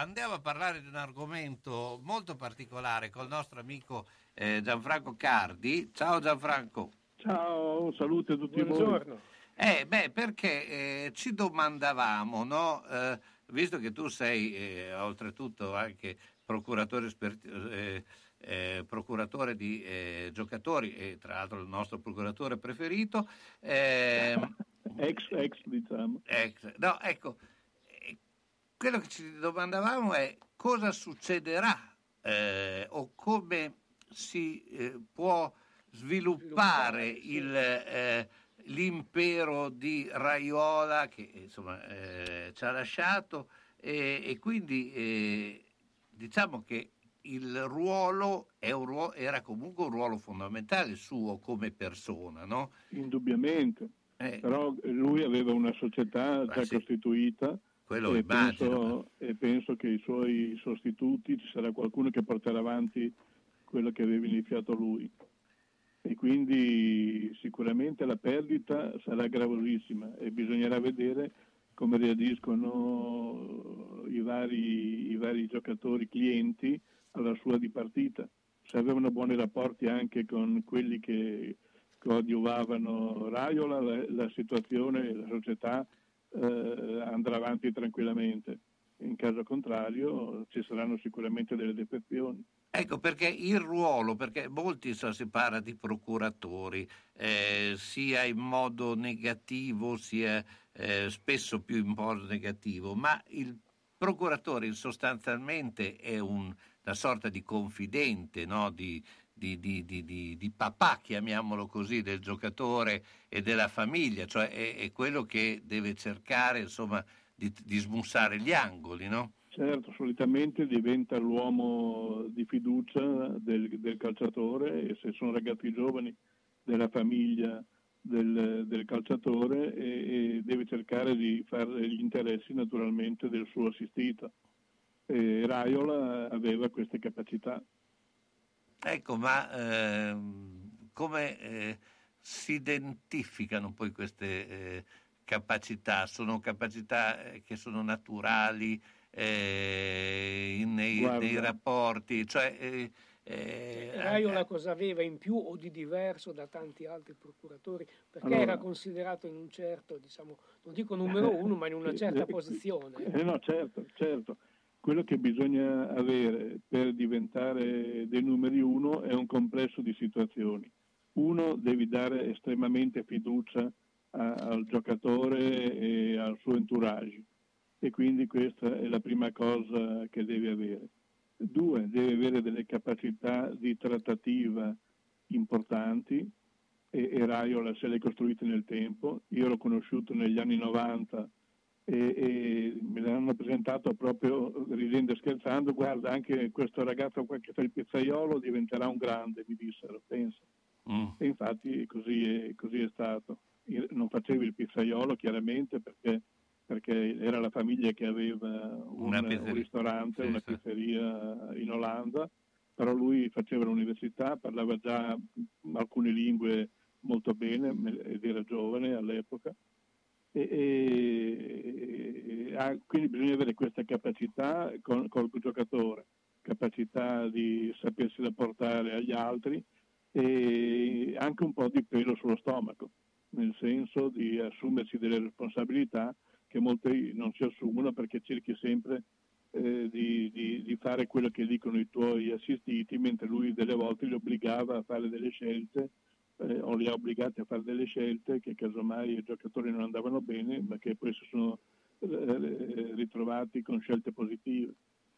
Andiamo a parlare di un argomento molto particolare col nostro amico Gianfranco Cardi. Ciao Gianfranco. Ciao, salute a tutti. Buongiorno. Voi. Perché ci domandavamo, no? visto che tu sei oltretutto anche procuratore di giocatori e tra l'altro il nostro procuratore preferito quello che ci domandavamo è cosa succederà o come si può sviluppare l'impero di Raiola che insomma ci ha lasciato e quindi diciamo che il ruolo era comunque un ruolo fondamentale suo come persona, no? Indubbiamente, però lui aveva una società già costituita. Quello immagino. Penso che i suoi sostituti, ci sarà qualcuno che porterà avanti quello che aveva iniziato lui. E quindi sicuramente la perdita sarà gravosissima e bisognerà vedere come reagiscono i vari giocatori clienti alla sua dipartita. Se avevano buoni rapporti anche con quelli che coadiuvavano Raiola, la situazione, la società andrà avanti tranquillamente. In caso contrario ci saranno sicuramente delle defezioni. Ecco perché il ruolo, perché molti si parla di procuratori sia in modo negativo sia spesso più in modo negativo, ma il procuratore sostanzialmente è una sorta di confidente, no? di papà, chiamiamolo così, del giocatore e della famiglia, cioè è quello che deve cercare insomma di smussare gli angoli, no? Certo, solitamente diventa l'uomo di fiducia del calciatore e se sono ragazzi giovani della famiglia del calciatore e deve cercare di fare gli interessi naturalmente del suo assistito. E Raiola aveva queste capacità. Ecco, ma come si identificano poi queste capacità? Sono capacità che sono naturali? Nei rapporti, cioè Raiola cosa aveva in più o di diverso da tanti altri procuratori, perché era considerato in un certo, diciamo, non dico numero uno, ma in una certa posizione. No, certo. Quello che bisogna avere per diventare dei numeri uno è un complesso di situazioni. Uno, devi dare estremamente fiducia al giocatore e al suo entourage. E quindi questa è la prima cosa che deve avere. 2, deve avere delle capacità di trattativa importanti e Raiola se le costruite nel tempo. Io l'ho conosciuto negli anni 90 e me l'hanno presentato proprio ridendo e scherzando. Guarda, anche questo ragazzo qua che fa il pizzaiolo diventerà un grande, mi dissero, pensa. E infatti così è stato. Io non facevo il pizzaiolo chiaramente perché era la famiglia che aveva un ristorante, una pizzeria in Olanda, però lui faceva l'università, parlava già alcune lingue molto bene ed era giovane all'epoca. Quindi bisogna avere questa capacità col giocatore, capacità di sapersi rapportare agli altri e anche un po' di pelo sullo stomaco, nel senso di assumersi delle responsabilità che molti non si assumono perché cerchi sempre di fare quello che dicono i tuoi assistiti, mentre lui delle volte li obbligava a fare delle scelte o li ha obbligati a fare delle scelte che casomai i giocatori non andavano bene, ma che poi si sono ritrovati con scelte positive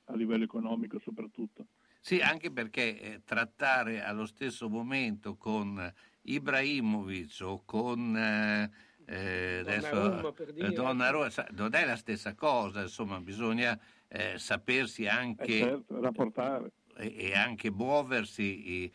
a livello economico soprattutto. Sì, anche perché trattare allo stesso momento con Ibrahimovic o con... Donnarumma, per dire. Donnarumma non è la stessa cosa, insomma bisogna sapersi anche certo, rapportare e anche muoversi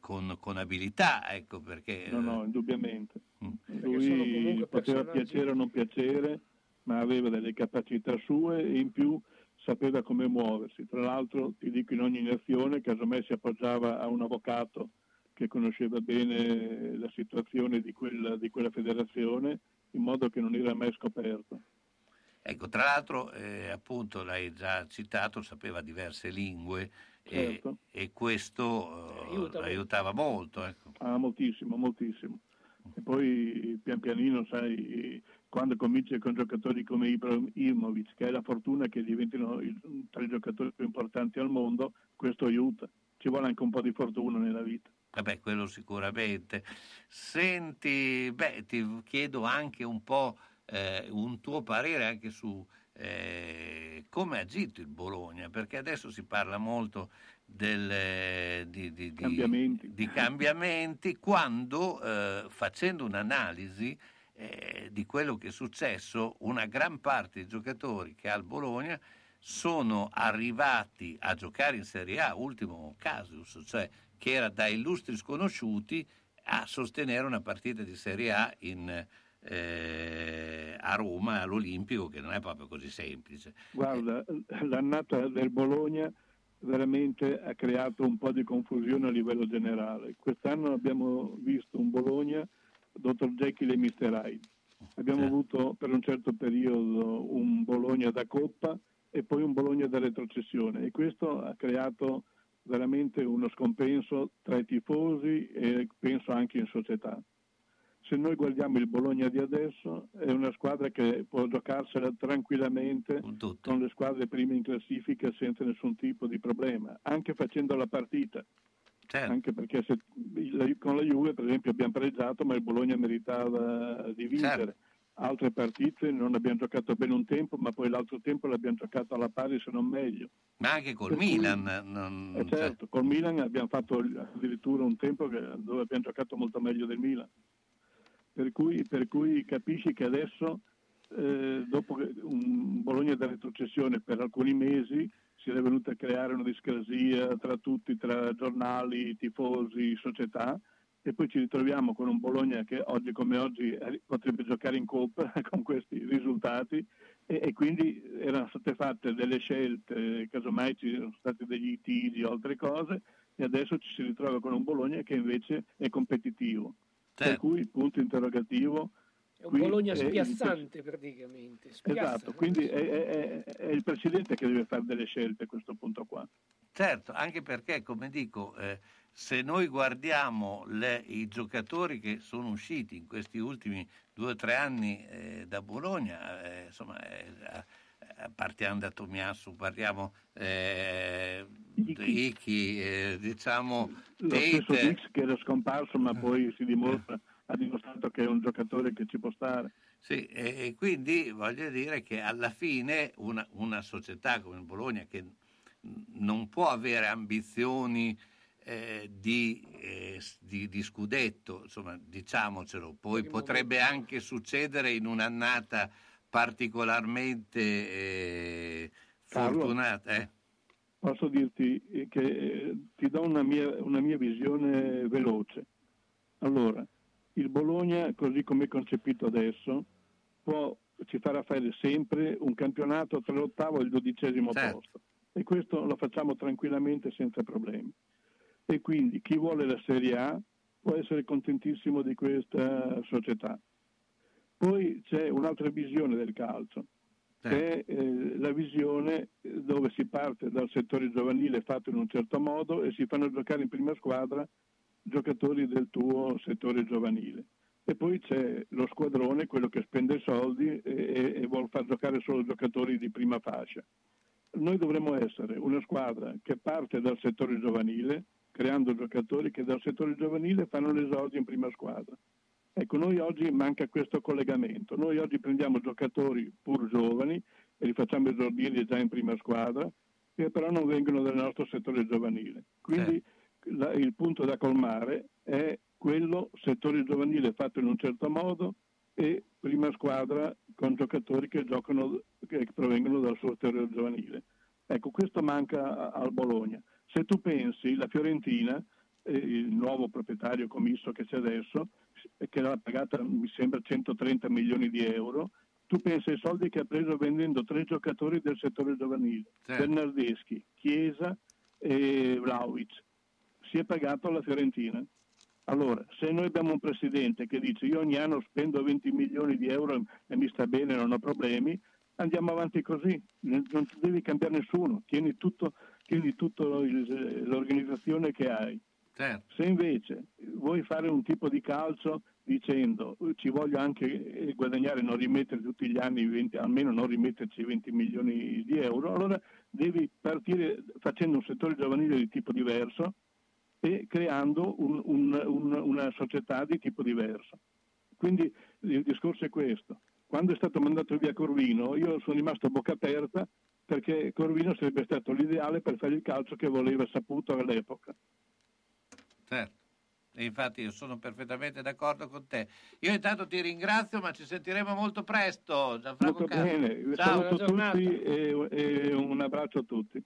con abilità, ecco perché no, indubbiamente lui poteva piacere o non piacere, ma aveva delle capacità sue e in più sapeva come muoversi. Tra l'altro ti dico, in ogni nazione casomai si appoggiava a un avvocato che conosceva bene la situazione di quella federazione, in modo che non era mai scoperto. Ecco, tra l'altro, appunto, l'hai già citato, sapeva diverse lingue, certo. E questo aiutava molto. Ecco. Moltissimo. E poi pian pianino, sai, quando cominci con giocatori come Ibrahimovic, che hai la fortuna che diventino tra i giocatori più importanti al mondo, questo aiuta. Ci vuole anche un po' di fortuna nella vita. Vabbè, quello sicuramente. Senti, ti chiedo anche un po' un tuo parere anche su come ha agito il Bologna, perché adesso si parla molto di cambiamenti quando facendo un'analisi di quello che è successo, una gran parte dei giocatori che ha il Bologna sono arrivati a giocare in Serie A, ultimo casus, cioè che era da illustri sconosciuti a sostenere una partita di Serie A a Roma, all'Olimpico, che non è proprio così semplice. Guarda, l'annata del Bologna veramente ha creato un po' di confusione a livello generale. Quest'anno abbiamo visto un Bologna Dr. Jekyll e Mr. Hyde. Abbiamo avuto per un certo periodo un Bologna da Coppa e poi un Bologna da retrocessione, e questo ha creato veramente uno scompenso tra i tifosi e penso anche in società. Se noi guardiamo il Bologna di adesso, è una squadra che può giocarsela tranquillamente con le squadre prime in classifica senza nessun tipo di problema, anche facendo la partita. Certo. Anche perché con la Juve, per esempio, abbiamo pareggiato, ma il Bologna meritava di vincere. Certo. Altre partite non abbiamo giocato bene un tempo, ma poi l'altro tempo l'abbiamo giocato alla pari, se non meglio. Ma anche col Milan. Certo, col Milan abbiamo fatto addirittura un tempo dove abbiamo giocato molto meglio del Milan. Per cui capisci che adesso, dopo un Bologna da retrocessione per alcuni mesi, si era venuta a creare una discrasia tra tutti, tra giornali, tifosi, società, e poi ci ritroviamo con un Bologna che oggi come oggi potrebbe giocare in Coppa con questi risultati, e quindi erano state fatte delle scelte, casomai ci sono stati degli litigi o altre cose, e adesso ci si ritrova con un Bologna che invece è competitivo. Per cui il punto interrogativo è un Bologna spiazzante, praticamente spiazza, esatto, quindi è il presidente che deve fare delle scelte a questo punto qua. Certo, anche perché, come dico, se noi guardiamo i giocatori che sono usciti in questi ultimi 2 o 3 anni da Bologna, insomma, partiamo da Tomiasu, parliamo Ichi, diciamo lo Tate. Stesso Dix, che era scomparso, ma poi ha dimostrato che è un giocatore che ci può stare. Sì, e quindi voglio dire che alla fine una società come il Bologna, che non può avere ambizioni di scudetto, insomma, diciamocelo, poi potrebbe anche succedere in un'annata particolarmente fortunata. Posso dirti che ti do una mia visione veloce. Allora, il Bologna, così come è concepito adesso, ci farà fare sempre un campionato tra l'8º e il 12º posto, e questo lo facciamo tranquillamente senza problemi. E quindi chi vuole la Serie A può essere contentissimo di questa società. Poi c'è un'altra visione del calcio, che è la visione dove si parte dal settore giovanile fatto in un certo modo e si fanno giocare in prima squadra giocatori del tuo settore giovanile. E poi c'è lo squadrone, quello che spende soldi e vuol far giocare solo giocatori di prima fascia. Noi dovremmo essere una squadra che parte dal settore giovanile, creando giocatori che dal settore giovanile fanno l'esordio in prima squadra. Ecco, noi oggi manca questo collegamento. Noi oggi prendiamo giocatori pur giovani e li facciamo esordire già in prima squadra, che però non vengono dal nostro settore giovanile. Quindi il punto da colmare è quello settore giovanile fatto in un certo modo e prima squadra con giocatori che giocano, che provengono dal suo settore giovanile. Ecco, questo manca al Bologna. Se tu pensi, la Fiorentina, il nuovo proprietario commisso che c'è adesso, che l'ha pagata mi sembra 130 milioni di euro, tu pensi ai soldi che ha preso vendendo 3 giocatori del settore giovanile, Bernardeschi, Chiesa e Vlahovic. Si è pagato alla Fiorentina. Allora, se noi abbiamo un presidente che dice io ogni anno spendo 20 milioni di euro e mi sta bene, non ho problemi, andiamo avanti così, non devi cambiare nessuno, tieni tutto l'organizzazione che hai. Certo. Se invece vuoi fare un tipo di calcio dicendo ci voglio anche guadagnare, non rimettere tutti gli anni 20, almeno non rimetterci 20 milioni di euro, allora devi partire facendo un settore giovanile di tipo diverso e creando una società di tipo diverso. Quindi il discorso è questo. Quando è stato mandato via Corvino, io sono rimasto a bocca aperta, perché Corvino sarebbe stato l'ideale per fare il calcio che voleva saputo all'epoca. Certo. E infatti io sono perfettamente d'accordo con te. Io intanto ti ringrazio, ma ci sentiremo molto presto. Gianfranco molto Carlo. Bene, ciao, saluto tutti e un abbraccio a tutti.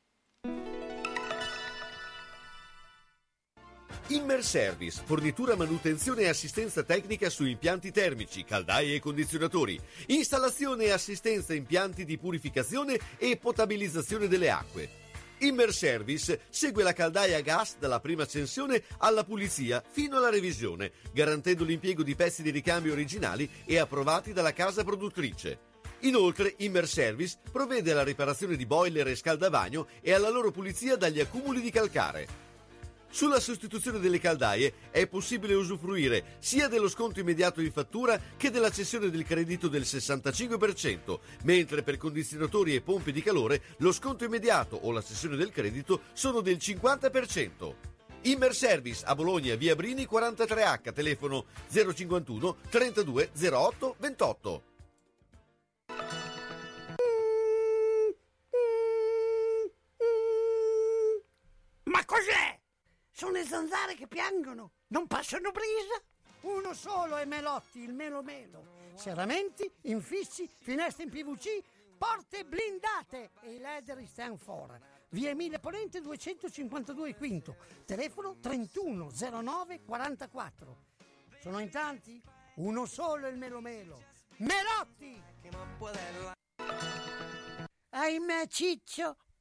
Immerservice, fornitura, manutenzione e assistenza tecnica su impianti termici, caldaie e condizionatori, installazione e assistenza impianti di purificazione e potabilizzazione delle acque. Immerservice segue la caldaia a gas dalla prima accensione alla pulizia fino alla revisione, garantendo l'impiego di pezzi di ricambio originali e approvati dalla casa produttrice. Inoltre, Immerservice provvede alla riparazione di boiler e scaldavagno e alla loro pulizia dagli accumuli di calcare. Sulla sostituzione delle caldaie è possibile usufruire sia dello sconto immediato in fattura che della cessione del credito del 65%, mentre per condizionatori e pompe di calore lo sconto immediato o la cessione del credito sono del 50%. Immerservice a Bologna, via Brini 43H, telefono 051 32 08 28. Ma cos'è? Sono le zanzare che piangono, non passano brisa. Uno solo è Melotti, il melo. Serramenti, infissi, finestre in PVC, porte blindate e i leder stand for. Via Emile Ponente 252 Quinto, telefono 31 09 44. Sono in tanti? Uno solo è il melo. Melotti! Ahimè Ciccio,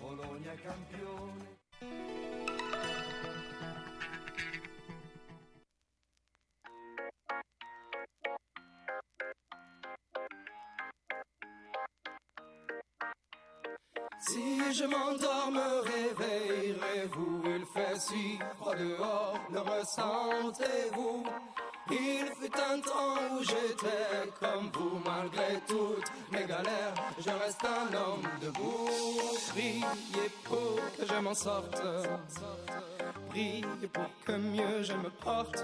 Bologna campione. Si je m'endors, me réveillerez-vous. Il fait si froid dehors, le ressentez-vous? Il fut un temps où j'étais comme vous, malgré toutes mes galères, je reste un homme debout. Priez pour que je m'en sorte, priez pour que mieux je me porte.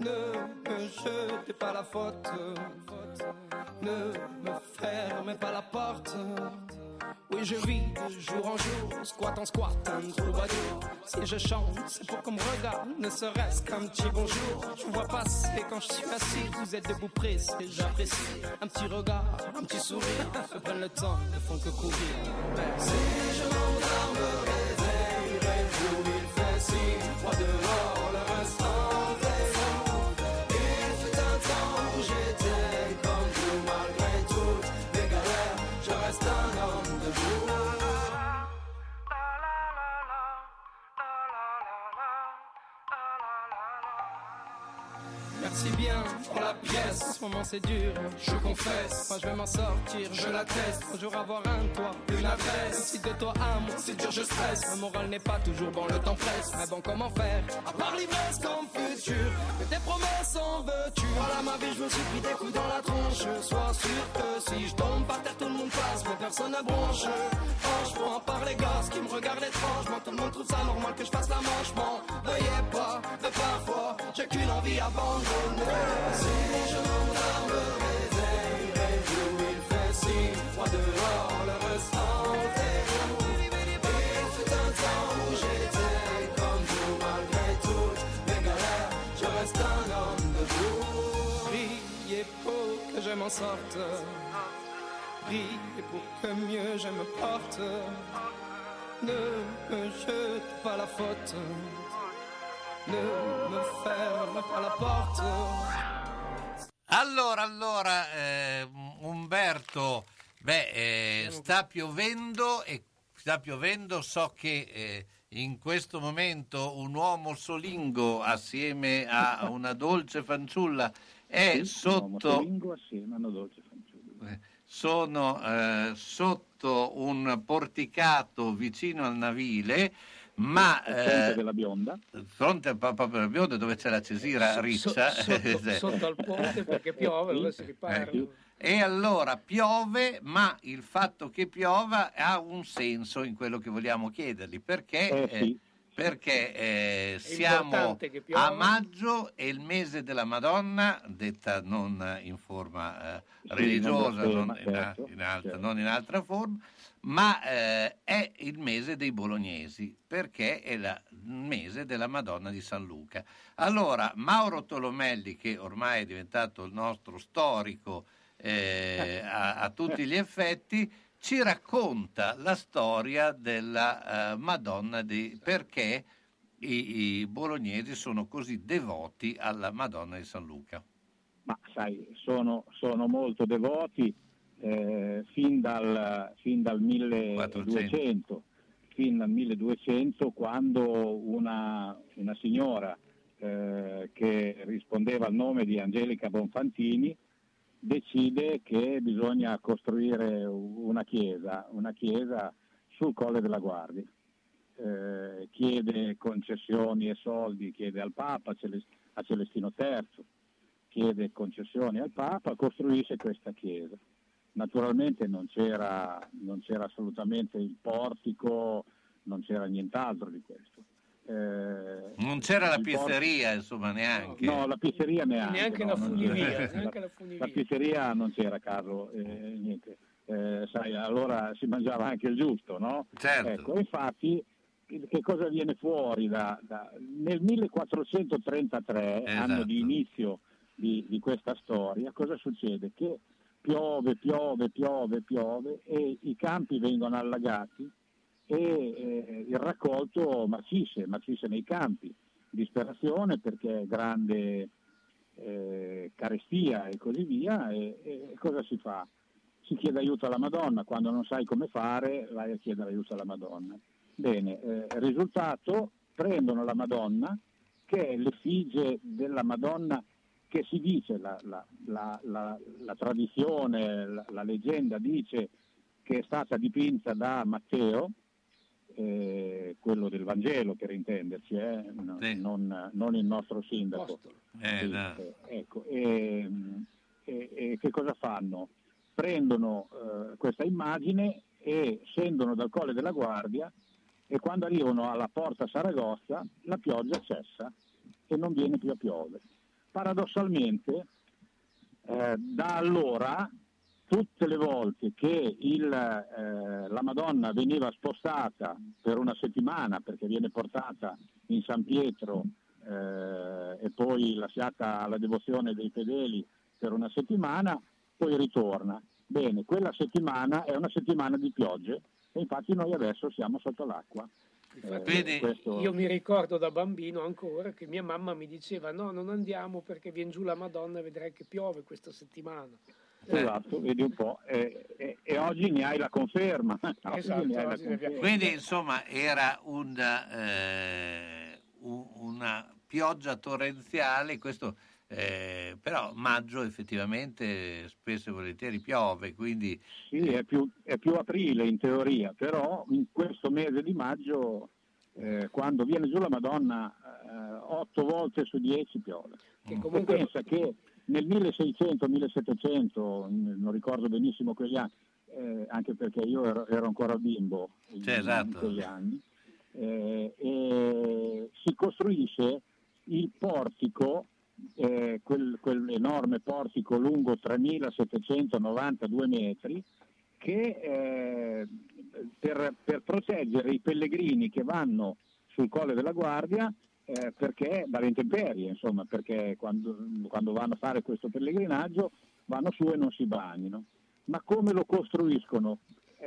Ne me jetez pas la faute, ne me fermez pas la porte. Oui, je vis de jour en jour, squat en squat, un troubadour. Si je chante, c'est pour qu'on me regarde, ne serait-ce qu'un petit bonjour. Je vous vois passer quand je suis assis, vous êtes debout prise et j'apprécie. Un petit regard, un petit sourire, se prennent le temps, ne font que courir. Si je m'endors, me réveillerez-vous, il fait si froid dehors, le restant. Merci bien pour la pièce. En ce moment c'est dur, je confesse. Pas je vais m'en sortir, je l'atteste. Un jour avoir un toit, une adresse. Si de toi amour, c'est dur je stresse. Le moral n'est pas toujours bon, le temps presse. Mais bon comment faire, à part l'ivresse comme futur. Que tes promesses en veux-tu. Voilà ma vie, je me suis pris des coups dans la tronche. Sois sûr que si je tombe par terre tout le monde passe, mais personne ne bronche. Franche, prends par les gosses qui me regardent étrangement. Tout le monde trouve ça normal que je fasse la manche. Bon, veuillez pas, mais parfois j'ai qu'une envie abandonnée. Si les gendarmes me réveillent, réveillent où il fait si froid dehors, le ressentait. Il fut un temps où j'étais comme vous, malgré toutes mes galères, je reste un homme debout. Priez pour que je m'en sorte, priez pour que mieux je me porte. Ne me jette pas la faute, ne me ferme pas la porta. Allora, Umberto, sta piovendo e sta piovendo. So che in questo momento un uomo solingo assieme a una dolce fanciulla è sotto un porticato vicino al Navile, ma fronte della Bionda, fronte al Papa della Bionda, dove c'è la Cesira riccia, sotto al ponte, perché piove, allora si riparano. E allora piove, ma il fatto che piova ha un senso in quello che vogliamo chiedergli, perché perché siamo a maggio, è il mese della Madonna, detta non in forma religiosa, non in altra forma, ma è il mese dei bolognesi, perché è il mese della Madonna di San Luca. Allora, Mauro Tolomelli, che ormai è diventato il nostro storico a tutti gli effetti, ci racconta la storia della Madonna di, perché i bolognesi sono così devoti alla Madonna di San Luca. Ma sai, sono molto devoti fin dal 1400, quando una signora che rispondeva al nome di Angelica Bonfantini decide che bisogna costruire una chiesa sul Colle della Guardia. Chiede concessioni e soldi, chiede al Papa, a Celestino III, chiede concessioni al Papa, costruisce questa chiesa. Naturalmente non c'era assolutamente il portico, non c'era nient'altro di questo. Non c'era la pizzeria, insomma, neanche. No, la pizzeria neanche. La pizzeria non c'era, Carlo, niente. Sai, allora si mangiava anche il giusto, no? Certo. Ecco, infatti, che cosa viene fuori nel 1433, esatto, anno di inizio di questa storia? Cosa succede? Che piove e i campi vengono allagati e il raccolto marcisce nei campi. Disperazione, perché grande carestia e così via, e cosa si fa? Si chiede aiuto alla Madonna, quando non sai come fare vai a chiedere aiuto alla Madonna. Bene, risultato, prendono la Madonna, che è l'effigie della Madonna che si dice, la tradizione, la leggenda dice che è stata dipinta da Matteo, quello del Vangelo per intenderci, sì. non il nostro sindaco. No. Ecco, e che cosa fanno? Prendono questa immagine e scendono dal Colle della Guardia, e quando arrivano alla Porta Saragozza la pioggia cessa e non viene più a piovere. Paradossalmente, da allora tutte le volte che la Madonna veniva spostata per una settimana, perché viene portata in San Pietro e poi lasciata alla devozione dei fedeli per una settimana, poi ritorna. Bene, quella settimana è una settimana di piogge e infatti noi adesso siamo sotto l'acqua. Infatti, io mi ricordo da bambino ancora che mia mamma mi diceva: no, non andiamo perché viene giù la Madonna e vedrai che piove questa settimana. Esatto, vedi un po', e oggi ne hai la conferma. Esatto, conferma. Quindi insomma era una pioggia torrenziale, questo Però maggio effettivamente spesso e volentieri piove, quindi sì, è più aprile in teoria, però in questo mese di maggio quando viene giù la Madonna 8 volte su 10 piove. Che comunque pensa che nel 1600-1700, non ricordo benissimo quegli anni, anche perché io ero ancora bimbo in quegli anni, si costruisce il portico, quell'enorme portico lungo 3.792 metri che per proteggere i pellegrini che vanno sul Colle della Guardia perché dalle intemperie, insomma, perché quando vanno a fare questo pellegrinaggio vanno su e non si bagnino. Ma come lo costruiscono?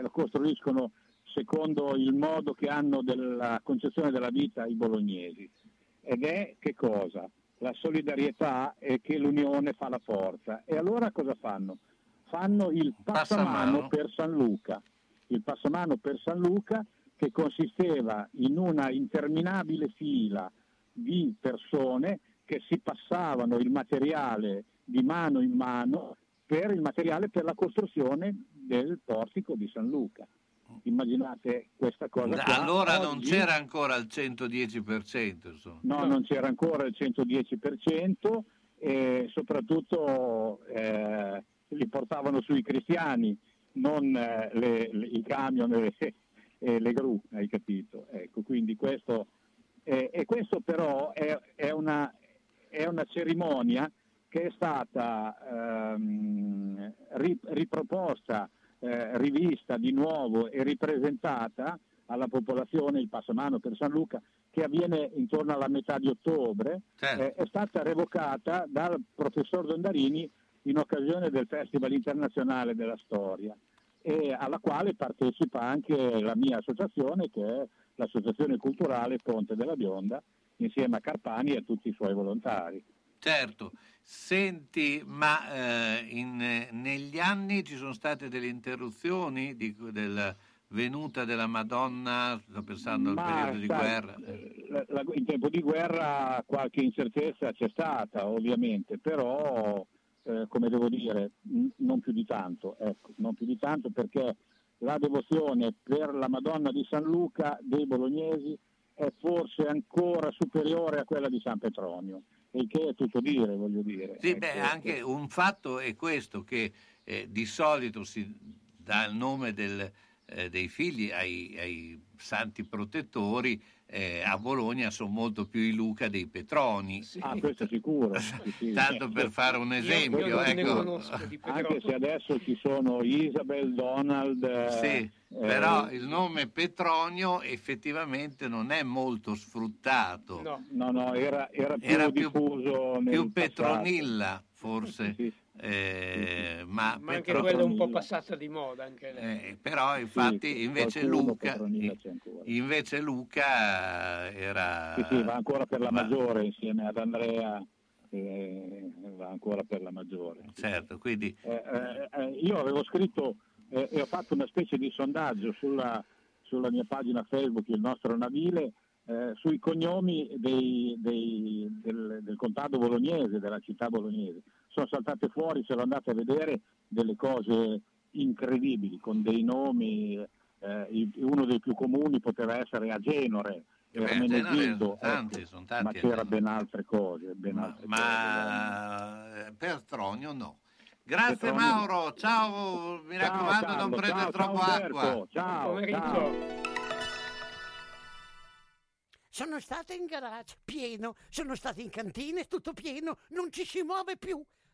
Lo costruiscono secondo il modo che hanno della concezione della vita i bolognesi, ed è che cosa? La solidarietà è che l'unione fa la forza. E allora cosa fanno? Fanno il passamano per San Luca. Il passamano per San Luca che consisteva in una interminabile fila di persone che si passavano il materiale di mano in mano per il materiale per la costruzione del portico di San Luca. Immaginate questa cosa qua. Allora oggi non c'era ancora il 110%, insomma. No, non c'era ancora il 110% e soprattutto li portavano sui cristiani, non i camion e le gru, hai capito? Ecco, quindi questo e questo però è una cerimonia che è stata riproposta, rivista di nuovo e ripresentata alla popolazione, il passamano per San Luca, che avviene intorno alla metà di ottobre, certo. È stata revocata dal professor Dondarini in occasione del Festival Internazionale della Storia, e alla quale partecipa anche la mia associazione, che è l'Associazione Culturale Ponte della Bionda, insieme a Carpani e a tutti i suoi volontari. Certo, senti, ma negli anni ci sono state delle interruzioni della venuta della Madonna, sto pensando al periodo di guerra. In tempo di guerra qualche incertezza c'è stata ovviamente, però come devo dire, non più di tanto, ecco, non più di tanto, perché la devozione per la Madonna di San Luca dei bolognesi è forse ancora superiore a quella di San Petronio. Il che è tutto dire, voglio dire. Sì, beh, anche un fatto è questo, che di solito si dà il nome dei figli ai santi protettori. A Bologna sono molto più i Luca dei Petroni. Sì. Ah, questo è sicuro. Sì. Tanto per fare un esempio. Io ecco. Ne conosco di Petroni. Anche se adesso ci sono Isabel, Donald. Sì, però il nome Petronio effettivamente non è molto sfruttato. No, era più diffuso. Più Petronilla, forse. Sì. Ma anche quella è un po' passata di moda anche lei. Però infatti sì, invece Luca era sì, va ancora per la maggiore insieme ad Andrea, va ancora per la maggiore, certo, quindi io avevo scritto e ho fatto una specie di sondaggio sulla mia pagina Facebook, il nostro Navile, sui cognomi del contado bolognese, della città bolognese. Sono saltate fuori, se lo andate a vedere, delle cose incredibili, con dei nomi, uno dei più comuni poteva essere Agenore, Ermenegildo, ma c'era ben altre cose. Ma Petronio no. Grazie Petronio. Mauro, ciao, mi raccomando Carlo, non prendere troppo acqua. Ciao. Sono stato in garage, pieno, sono stato in cantine, tutto pieno, non ci si muove più.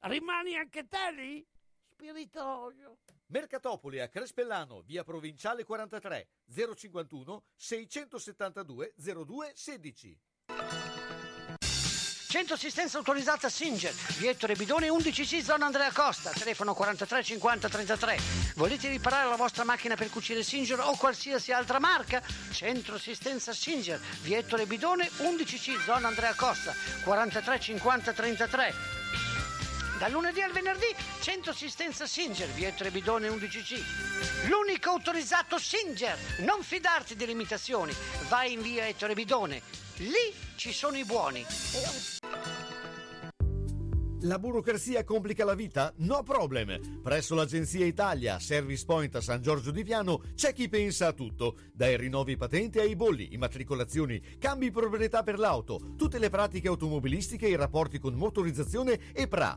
rimani anche te lì? Spiritoso. Mercatopoli a Crespellano, via Provinciale 43, 051 672 0216. Centro assistenza autorizzata Singer, via Ettore Bidone 11C, zona Andrea Costa, telefono 43 50 33. Volete riparare la vostra macchina per cucire Singer o qualsiasi altra marca? Centro assistenza Singer, via Ettore Bidone 11C, zona Andrea Costa, 43 50 33. Dal lunedì al venerdì, centro assistenza Singer, via Ettore Bidone 11C. L'unico autorizzato Singer. Non fidarti delle imitazioni. Vai in via Ettore Bidone. Lì ci sono i buoni. La burocrazia complica la vita? No problem! Presso l'Agenzia Italia, Service Point a San Giorgio di Piano, c'è chi pensa a tutto. Dai rinnovi patente ai bolli, immatricolazioni, cambi proprietà per l'auto, tutte le pratiche automobilistiche e i rapporti con motorizzazione e PRA.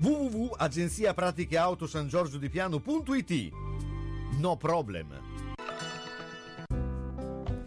www.agenziapraticheautosangiorgiodipiano.it. No problem.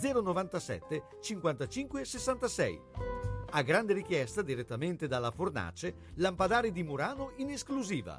097 55 66. A grande richiesta direttamente dalla Fornace, lampadari di Murano in esclusiva.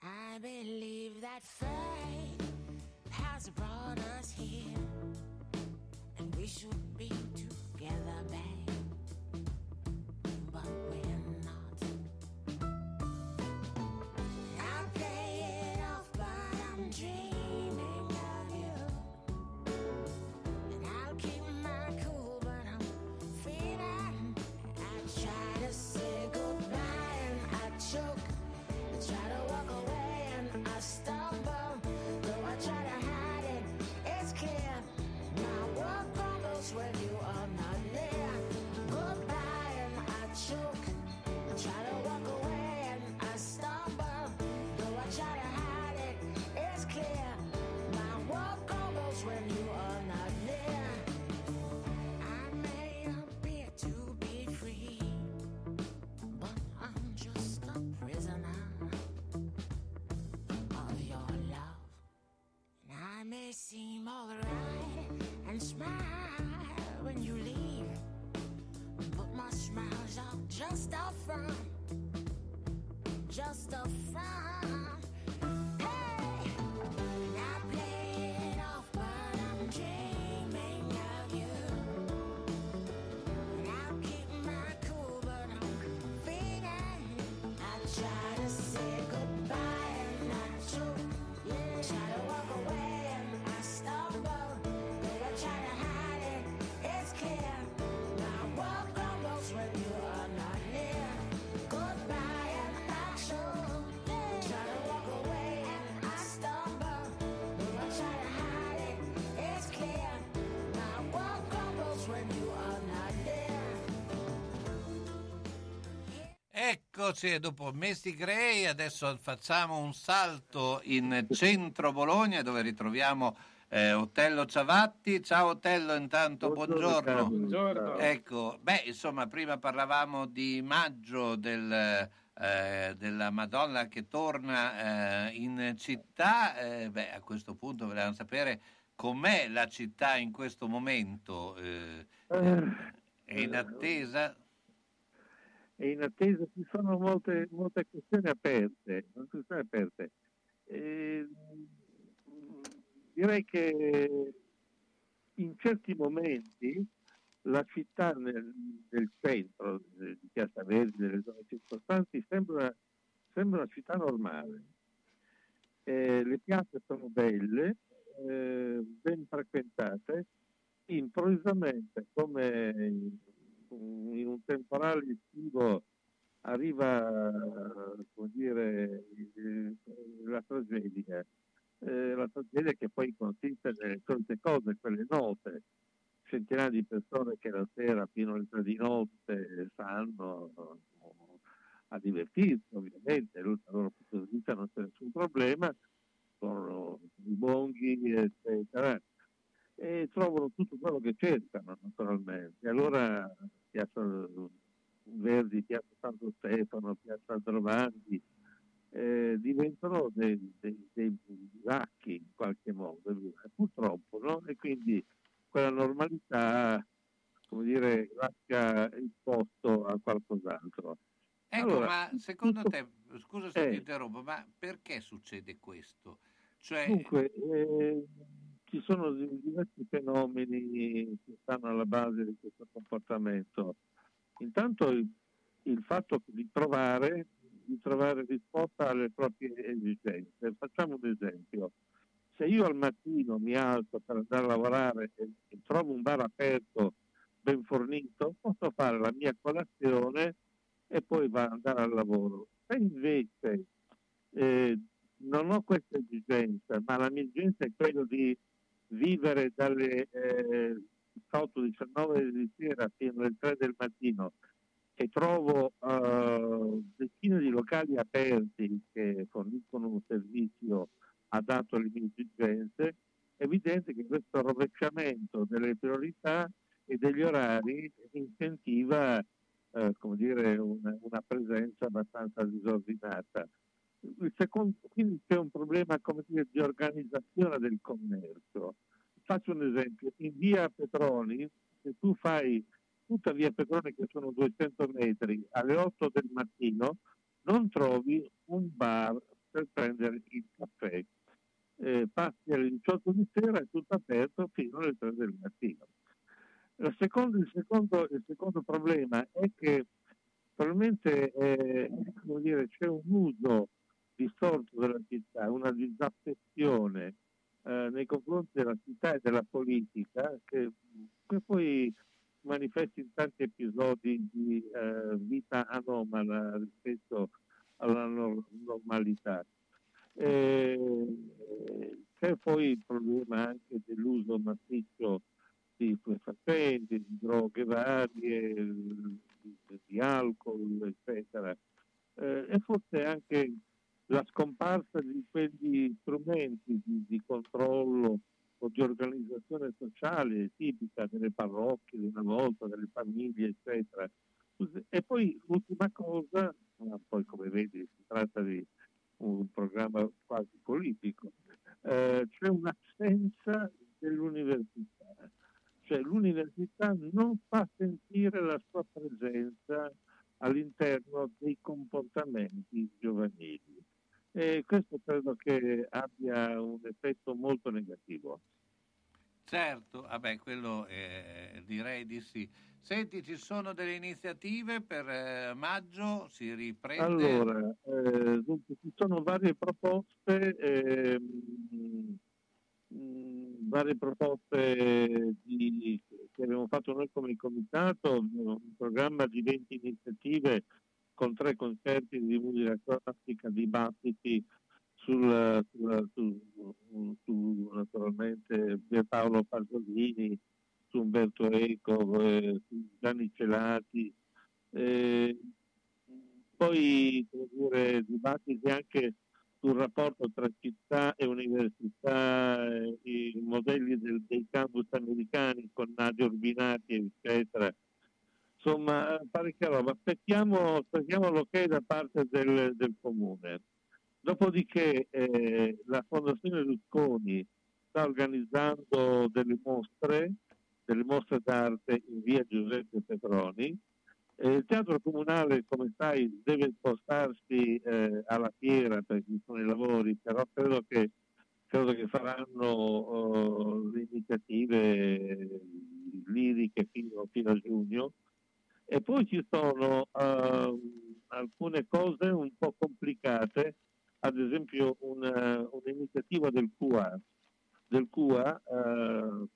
I believe that fate has brought us here, and we should be together, babe, but we're not. I play it off, but I'm dreaming of you, and I'll keep my cool, but I'm feeling. I try to say goodbye and I choke. I try to walk away. I stumble, though I try to hide it, it's clear. My world crumbles when you are not near. Goodbye and I choke, I try to walk away and I stumble, though I try to hide it, it's clear. My world crumbles when you are not near. I may appear to be free, but I'm just a prisoner. I may seem all right and smile when you leave, but my smiles are just a front, just a front. Hey, and I play it off, but I'm dreaming of you, and I'll keep my cool, but I'm feeling. I try to say goodbye and I choke, yeah, try to walk away. Eccoci, dopo Messi Gray adesso facciamo un salto in centro Bologna, dove ritroviamo Otello Ciavatti. Ciao Otello, intanto buongiorno. Buongiorno. Ecco, beh, insomma, prima parlavamo di maggio, della Madonna che torna in città. Beh, a questo punto volevamo sapere com'è la città in questo momento. È in attesa? È in attesa, ci sono molte questioni aperte. Direi che in certi momenti la città nel centro di Piazza Verdi, delle zone circostanti, sembra una città normale. Le piazze sono belle, ben frequentate. Improvvisamente, come in un temporale estivo, arriva, come dire, la tragedia che poi consiste nelle solite cose, quelle note, centinaia di persone che la sera fino alle 3 di notte stanno a divertirsi, ovviamente, loro non c'è nessun problema, sono i bonghi, eccetera, e trovano tutto quello che cercano, naturalmente. Allora Piazza Verdi, Piazza Santo Stefano, Piazza Giovanni diventano dei sacchi in qualche modo, purtroppo, no? E quindi quella normalità, come dire, lascia il posto a qualcos'altro. Ecco, allora, ma secondo te, scusa se ti interrompo, ma perché succede questo? Cioè... Dunque, ci sono diversi fenomeni che stanno alla base di questo comportamento. Intanto il fatto di trovare risposta alle proprie esigenze. Facciamo un esempio. Se io al mattino mi alzo per andare a lavorare e trovo un bar aperto ben fornito, posso fare la mia colazione e poi andare al lavoro. Se invece non ho questa esigenza, ma la mia esigenza è quella di vivere dalle 19 di sera fino alle 3 del mattino, e trovo decine di locali aperti che forniscono un servizio adatto alle mie esigenze, è evidente che questo rovesciamento delle priorità e degli orari incentiva una presenza abbastanza disordinata. Quindi c'è un problema, come dire, di organizzazione del commercio. Faccio un esempio: in via Petroni, se tu fai tutta via Petroni, che sono 200 metri, alle 8 del mattino non trovi un bar per prendere il caffè. Passi alle 18 di sera, è tutto aperto fino alle 3 del mattino. Il secondo problema è che probabilmente c'è un uso distorto della città, una disaffezione nei confronti della città e della politica, che poi manifesta in tanti episodi di vita anomala rispetto alla normalità. C'è poi il problema anche dell'uso massiccio di stupefacenti, di droghe varie, di alcol, eccetera, e forse anche la scomparsa di quegli strumenti di controllo o di organizzazione sociale tipica delle parrocchie di una volta, delle famiglie, eccetera. E poi l'ultima cosa, ma poi come vedi si tratta di un programma quasi politico, c'è un'assenza dell'università, cioè l'università non fa sentire la sua presenza all'interno dei comportamenti giovanili. E questo credo che abbia un effetto molto negativo. Certo, vabbè, quello direi di sì. Senti, ci sono delle iniziative per maggio? Si riprende? Allora, ci sono varie proposte che abbiamo fatto noi come comitato, un programma di 20 iniziative con 3 concerti di musica classica, dibattiti su naturalmente Pierpaolo Pasolini, su Umberto Eco, su Gianni Celati, poi dibattiti anche sul rapporto tra città e università, i modelli dei campus americani con nadi urbinati, eccetera. Insomma, parecchia roba. Aspettiamo l'ok da parte del comune. Dopodiché la Fondazione Rusconi sta organizzando delle mostre d'arte in via Giuseppe Petroni. Il teatro comunale, come sai, deve spostarsi alla fiera perché sono i lavori, però credo che faranno le iniziative liriche fino a giugno. E poi ci sono alcune cose un po' complicate, ad esempio un'iniziativa del CUA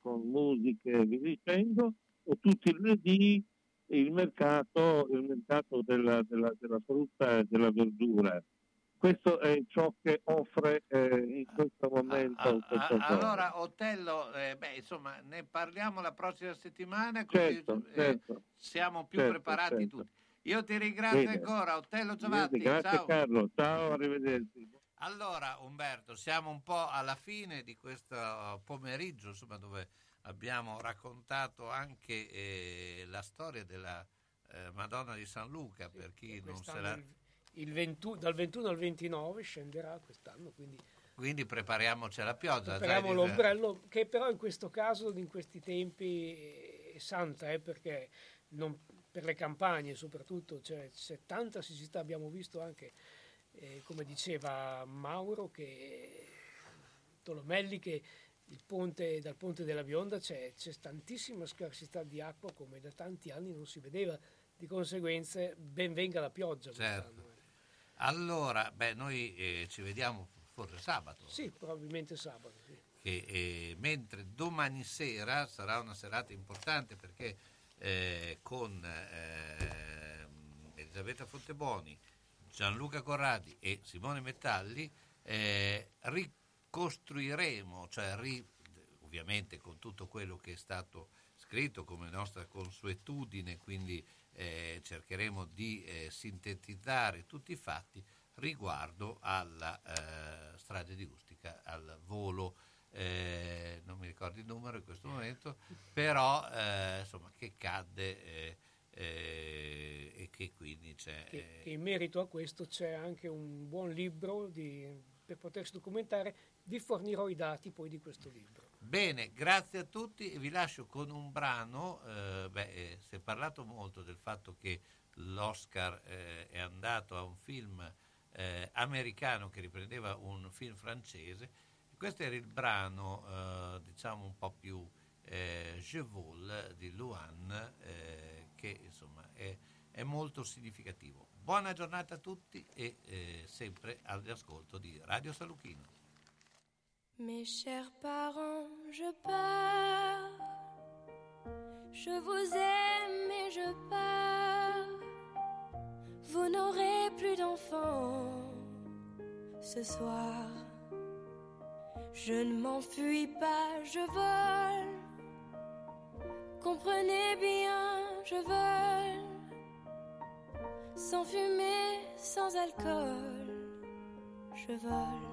con musiche e vi dicendo, o tutti i lunedì il mercato della frutta e della verdura. Questo è ciò che offre in questo momento. Allora Otello, insomma, ne parliamo la prossima settimana, così certo. Siamo più preparati tutti. Io ti ringrazio ancora, Otello Ciavatti. Grazie, ciao. Carlo, ciao, arrivederci. Allora Umberto, siamo un po' alla fine di questo pomeriggio, insomma, dove abbiamo raccontato anche la storia della Madonna di San Luca, sì, per chi non se la... dal 21 al 29 scenderà quest'anno, quindi prepariamoci alla pioggia. Prepariamo l'ombrello, che però in questo caso, in questi tempi, è santa, perché non, per le campagne soprattutto c'è tanta siccità. Abbiamo visto anche, come diceva Mauro, che Tolomelli, che dal ponte della Bionda c'è tantissima scarsità di acqua, come da tanti anni non si vedeva. Di conseguenza ben venga la pioggia quest'anno. Allora noi ci vediamo forse sabato. Sì, probabilmente sabato. Sì. Mentre domani sera sarà una serata importante, perché con Elisabetta Fonteboni, Gianluca Corradi e Simone Metalli costruiremo, ovviamente con tutto quello che è stato scritto come nostra consuetudine, quindi cercheremo di sintetizzare tutti i fatti riguardo alla strage di Ustica, al volo, non mi ricordo il numero in questo momento, però insomma, che cadde e che quindi c'è... Che in merito a questo c'è anche un buon libro per potersi documentare. Vi fornirò i dati poi di questo libro. Bene, grazie a tutti. Vi lascio con un brano. Si è parlato molto del fatto che l'Oscar è andato a un film americano che riprendeva un film francese. Questo era il brano, diciamo un po' più Je vole di Luan, che insomma è molto significativo. Buona giornata a tutti e sempre all'ascolto di Radio San Lucchino. Mes chers parents, je pars, je vous aime et je pars, vous n'aurez plus d'enfants ce soir. Je ne m'enfuis pas, je vole, comprenez bien, je vole, sans fumée, sans alcool, je vole.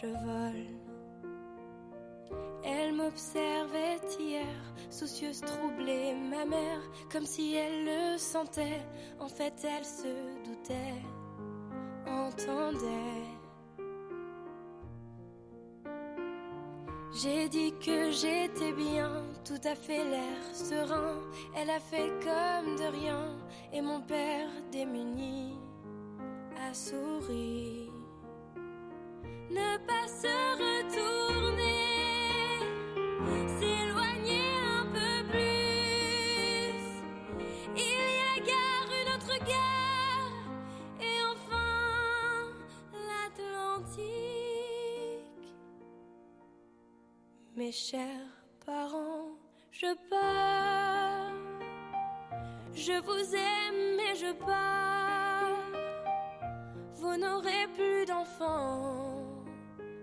Je vole. Elle m'observait hier, soucieuse, troublée, ma mère, comme si elle le sentait. En fait, elle se doutait, entendait. J'ai dit que j'étais bien, tout à fait l'air serein. Elle a fait comme de rien, et mon père, démuni, a souri. Ne pas se retourner, s'éloigner un peu plus. Il y a gare, une autre gare, et enfin l'Atlantique. Mes chers parents, je pars. Je vous aime et je pars. Vous n'aurez plus d'enfants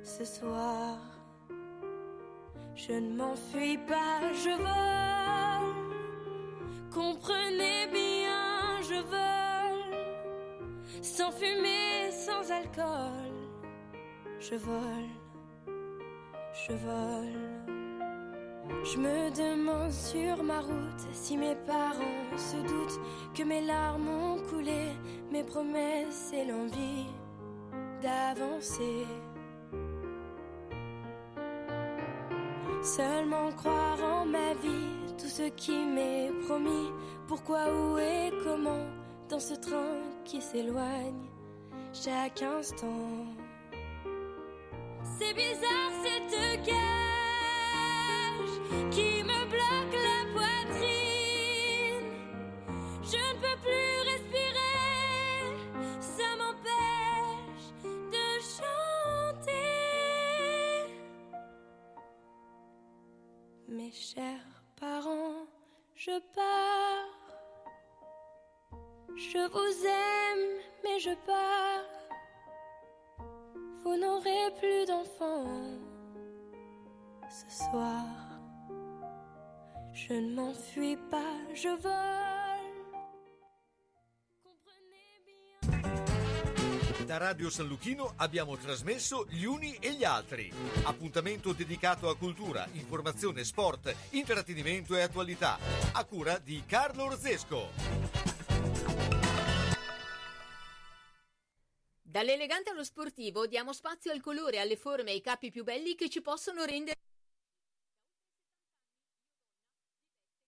ce soir. Je ne m'enfuis pas, je vole, comprenez bien, je vole, sans fumée, sans sans alcool. Je vole, je vole. Je me demande sur ma route si mes parents se doutent que mes larmes ont coulé, mes promesses et l'envie d'avancer. Seulement croire en ma vie, tout ce qui m'est promis. Pourquoi, où et comment, dans ce train qui s'éloigne chaque instant. C'est bizarre cette cage qui me bloque la poitrine. Je ne peux plus respirer, ça m'empêche de chanter. Mes chers parents, je pars. Je vous aime, mais je pars. Vous n'aurez plus d'enfants ce soir. Je ne m'enfuis pas, je vole. Comprenez bien. Da Radio San Luchino abbiamo trasmesso Gli Uni e gli Altri. Appuntamento dedicato a cultura, informazione, sport, intrattenimento e attualità. A cura di Carlo Orzesco. Dall'elegante allo sportivo diamo spazio al colore, alle forme e ai capi più belli che ci possono rendere